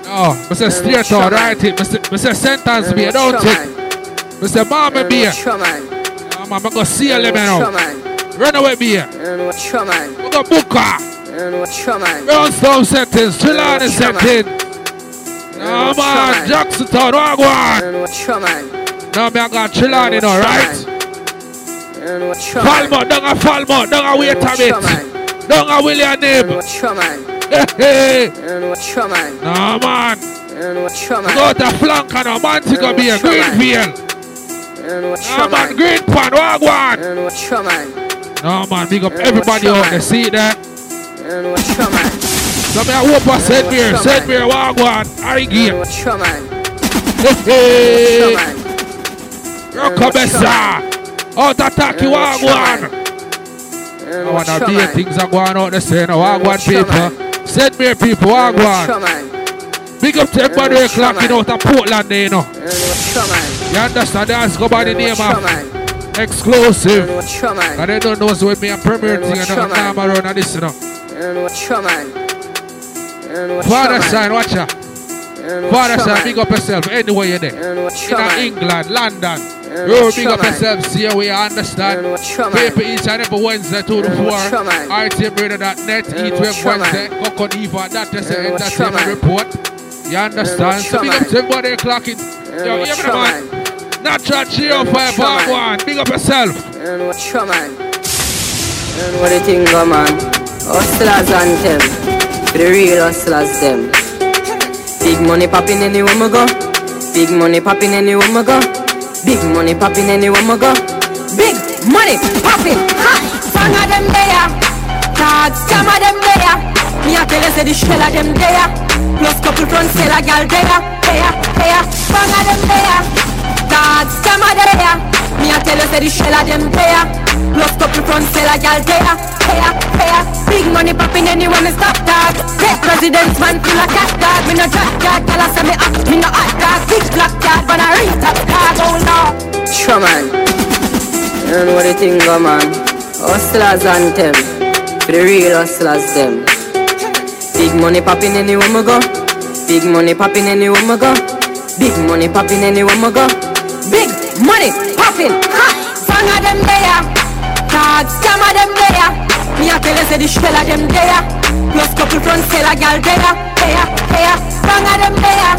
Oh, Mr. Straight out, right? Mr. St. Anne's beer, don't it? Mr. Mama beer. I'm going to see you now. Runaway beer. I'm going to book her. Brownstone sentence, Trelawney sentence. No man, Jackson Town, Wagwan. No man, I got Trelawney now, right? Falmouth, don't I wait a bit. Don't I will your name. Hey, hey. No man. Go to Flanker now, Mantico beer, Greenfield. No man, Greenpan, Wagwan. No man, big up everybody out there, see that? Some of you whoop send me a wagwan, I give. Hey, Rockabessa, out attack you wagwan. I want to be things are going out the same, wagwan people. Send me people, wagwan. Big up to everybody clocking out of Portland, you know. You understand, that's go by the name of exclusive. And they don't know what's with me and premier thing and I'm around this, you know. Father sign, watch out. Father sign, big up yourself anywhere you're there. In England, London. You big up yourself, see where you understand. Paper each and every Wednesday, 2 to 4. RTMRadio.net, each Wednesday. Coco Diva, that is the entertainment report. You understand? So big up to everybody clocking. Yo, hear me, man. Natural 305, part one. Big up yourself. What do you think, man? Hustlers and them, the real hustlers them. Big money popping anywhere we go. Big money popping anywhere we go. Big money popping anywhere we go. Big money popping. Ha! Some of them there, God, some of them there. Me a tell you say the shell of them there. Plus couple front seller gal there. Some of them there, God, some of them there. Me a tell you say the shell of them there. Lost up in front, sell a gal there, there. Big money popping anywhere me stop that. Take presidents man till I cat that. Me no drop that, tell us me up, me no hot that. Big black cat, but I ring top that. Oh no. Sure man, you don't know what the thing go man. Hustlers and them, the real hustlers them. Big money popping anywhere me go. Big money popping anywhere me go. Big money popping anywhere me go. Big money popping. Ha! Some of them there. God, some of them there. Me a tell you say the shell of them there. Plus couple front seller gal there. Some of them there.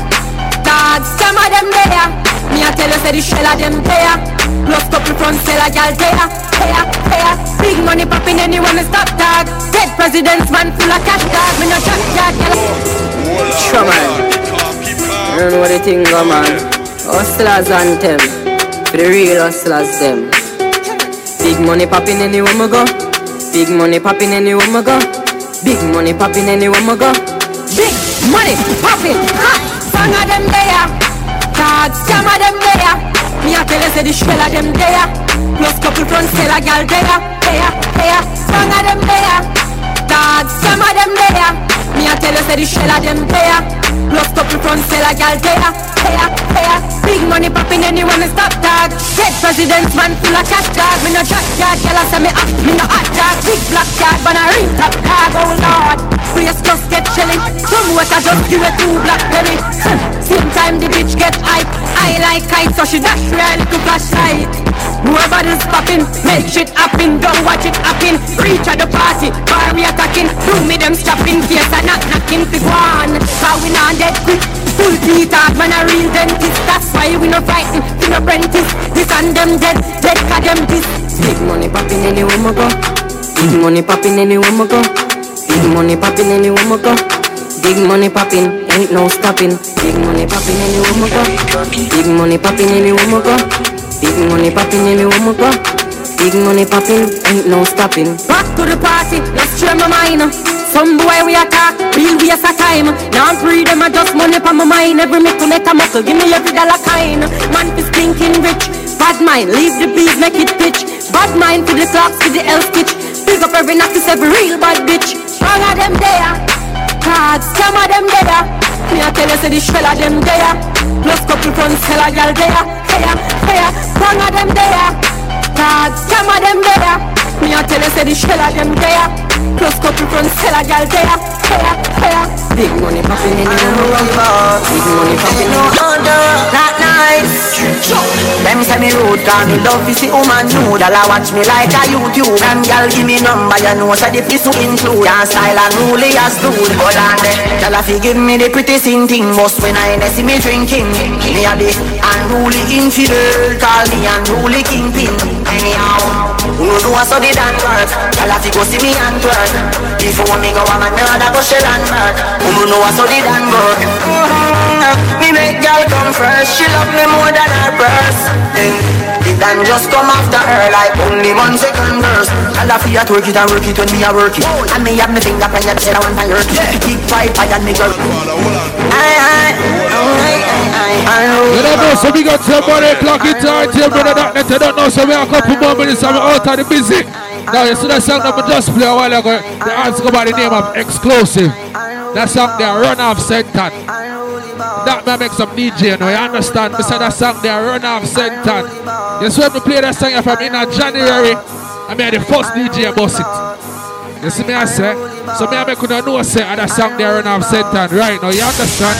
God, some of them there. Me a tell you say the shell of them there. Plus couple front seller gal there. Big money popping anywhere me stop tag. Dead presidents man full of cash tag. Me no jack jack gal. Sure man. I don't know what the thing go man. Hustlers and them, the real hustlers them. Big money popping anywhere we go. Big money popping anywhere we go. Big money popping anywhere we go. Big money popping. Ha! Some of them there. God, some of them there. Me a tell you say the shell of them there. Plus couple front seller gal there. Some of them there. God, some of them there. Me a tell you say the shell of them there. Plus couple front seller gal there. Big money popping anywhere me stop tag. Dead presidents man full of cash tag. Me no jack yard, y'all say me up. Me no hot tag. Big black yard, but I ring top tag. Oh lord, brace just get chilling. Some water just give it two blackberry. Same time the bitch get hype. I like kite, so she dash real little flashlight. Whoever is popping, make shit happen. Don't watch it happen. Reach at the party, bar me attacking. Do me them stopping, case I not knocking. Fig one, cause we not dead quick. Full feet hard, man a real dentist. That's why we no fighting, we no apprentice. This and them dead cause them this. Big money popping anywhere we go. Big money popping anywhere we go. Big money popping anywhere we go. Big money popping, ain't no stopping. Big money popping in the woman go. Big money popping in the woman go. Big money popping in the woman go. Big money popping, ain't no stopping. Back to the party, let's change my mind. Some boy we attack, real waste of time. Now I'm free, them I just money for my mind. Every make to make a muscle, give me every dollar kind. Man is thinking rich, bad mind, leave the beat, make it pitch. Bad mind to the clocks, to the health kitch. Pick up every knock, it's every real bad bitch. All of them there, cards, some of them there. Me I tell you, say this fella them there. Plus couple friends, tell a girl there. There, there, some of them there. Cards, some of them there. Me I tell you, say this fella them there. Plus couple friends, tell a girl there, there, there. Big money popping in the room. Big money popping in the room. Not nice. Them say me rude, cause me love is the woman nude. All I watch me like a YouTube. Them girl give me number, you know, so the piece to include. And style and ruly as dude. Hold on there. Tell if you give me the pretty sin thing. Most when I see me drinking. Me a the unruly infidel. Call me unruly kingpin. Anyhow, you do a study than work. Tell if you go see me and twerk. Before me go on another go shell and murk. Who know I saw the damn work. Me make girl come first. She love me more than her purse. The damn just come after her like only 1 second verse. I'll have to work it and work it when me a work it. And me have me finger on your tail and my work it. Keep fight by that nigga. You don't know, so we got somebody clock it out. You don't know, so we have a couple more minutes. I'm out of the music. Now you see that song that we just played a while ago. The answer go by the name of Exclusive. That song there, Run Off Sentence. That man makes some DJ now, you understand? We said that song there, Run Off Sentence. You see when we play that song from inner January, I mean the first DJ boss it. You see me I say? So me I make you know say that song there, Run Off Sentence right now, you understand?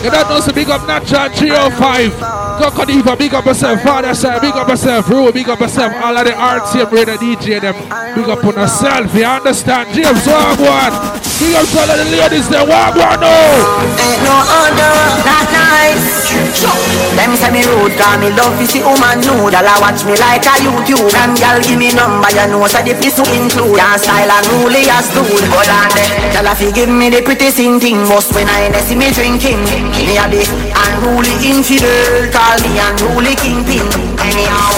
You don't know so big up Natural 305. Coco Diva, big up yourself, Father Side, big up yourself, Roo, big up yourself, all of the RTM Radio DJ them, big up on yourself, you understand? James Wagwan, big up to all of the ladies there, Wagwan, no! Ain't no other, not nice. Them say me rude, cause me love is the woman nude. All I watch me like a YouTube. Them y'all give me number, you know, so the piece to include. And style and ruly as dude. Hold on there, tell if you give me the pretty sing thing. Most when I see me drinking, me a bit unruly infidel. Me and ruly kingpin. Anyhow,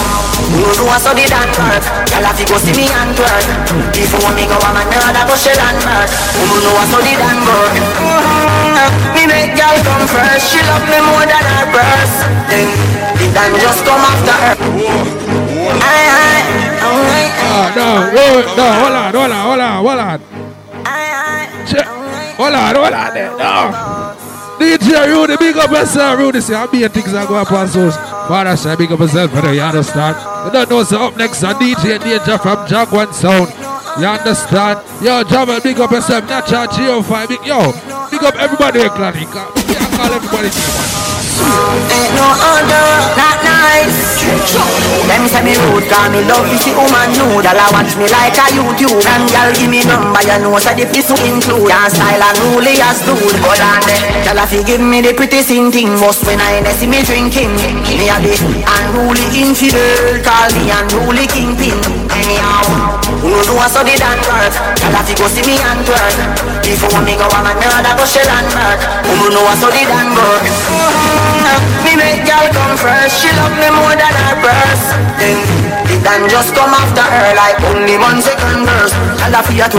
you do a study that work. Y'all have to go see me and twerk. Before me go on another go shell and murk. You do a study that work. Me make y'all come first. She love me more than her purse. The time just come after her. No, hold on. Hold on. DJ Rudy, big up yourself, Rudy. See, I'm being things that go up on those. Father, say, big up yourself, brother. You understand? You don't know, so up next, are DJ Danger from Jaguan Sound. You understand? Yo, Jamal, big up yourself. Natural G05, big, yo. Big up everybody, Clarica. Yeah, call everybody. Ain't no other, not nice. Them say me rude, cause me love is the woman nude. All I watch me like a YouTube. And y'all give me number, you know, so the piece to include. And style and ruly as dude. Hold on there, y'all have to give me the pretty sing thing. Most when I see me drinking, me a bit unruly infidel. Call me unruly kingpin. Anyhow, you do a study that work. Y'all have to go see me and twerk. Before me go on another go shell and murk. You know a study that work. Me make girl come first. She love me more than her purse. The time just come after her like only 1 second verse. I'll have to work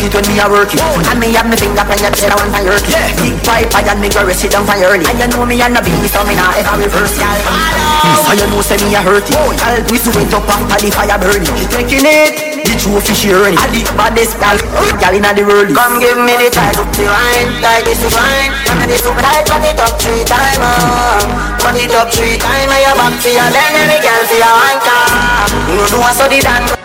it when me a work it. And me have me finger on your tail and fire it. Big pipe and me girl sit down fire early. And you know me and the baby so me not ever reverse girl. So you know say me a hurt it. I'll twist it up after the fire burning. She taking it, the trophy she earning. I the baddest girl, girl inna the world. Come give me the ties up the wine, tie this to wine. And this up tight, turn it up 3 times. Turn it up 3 times, I am back for you. Then every girl for your anchor. You know I saw the dance.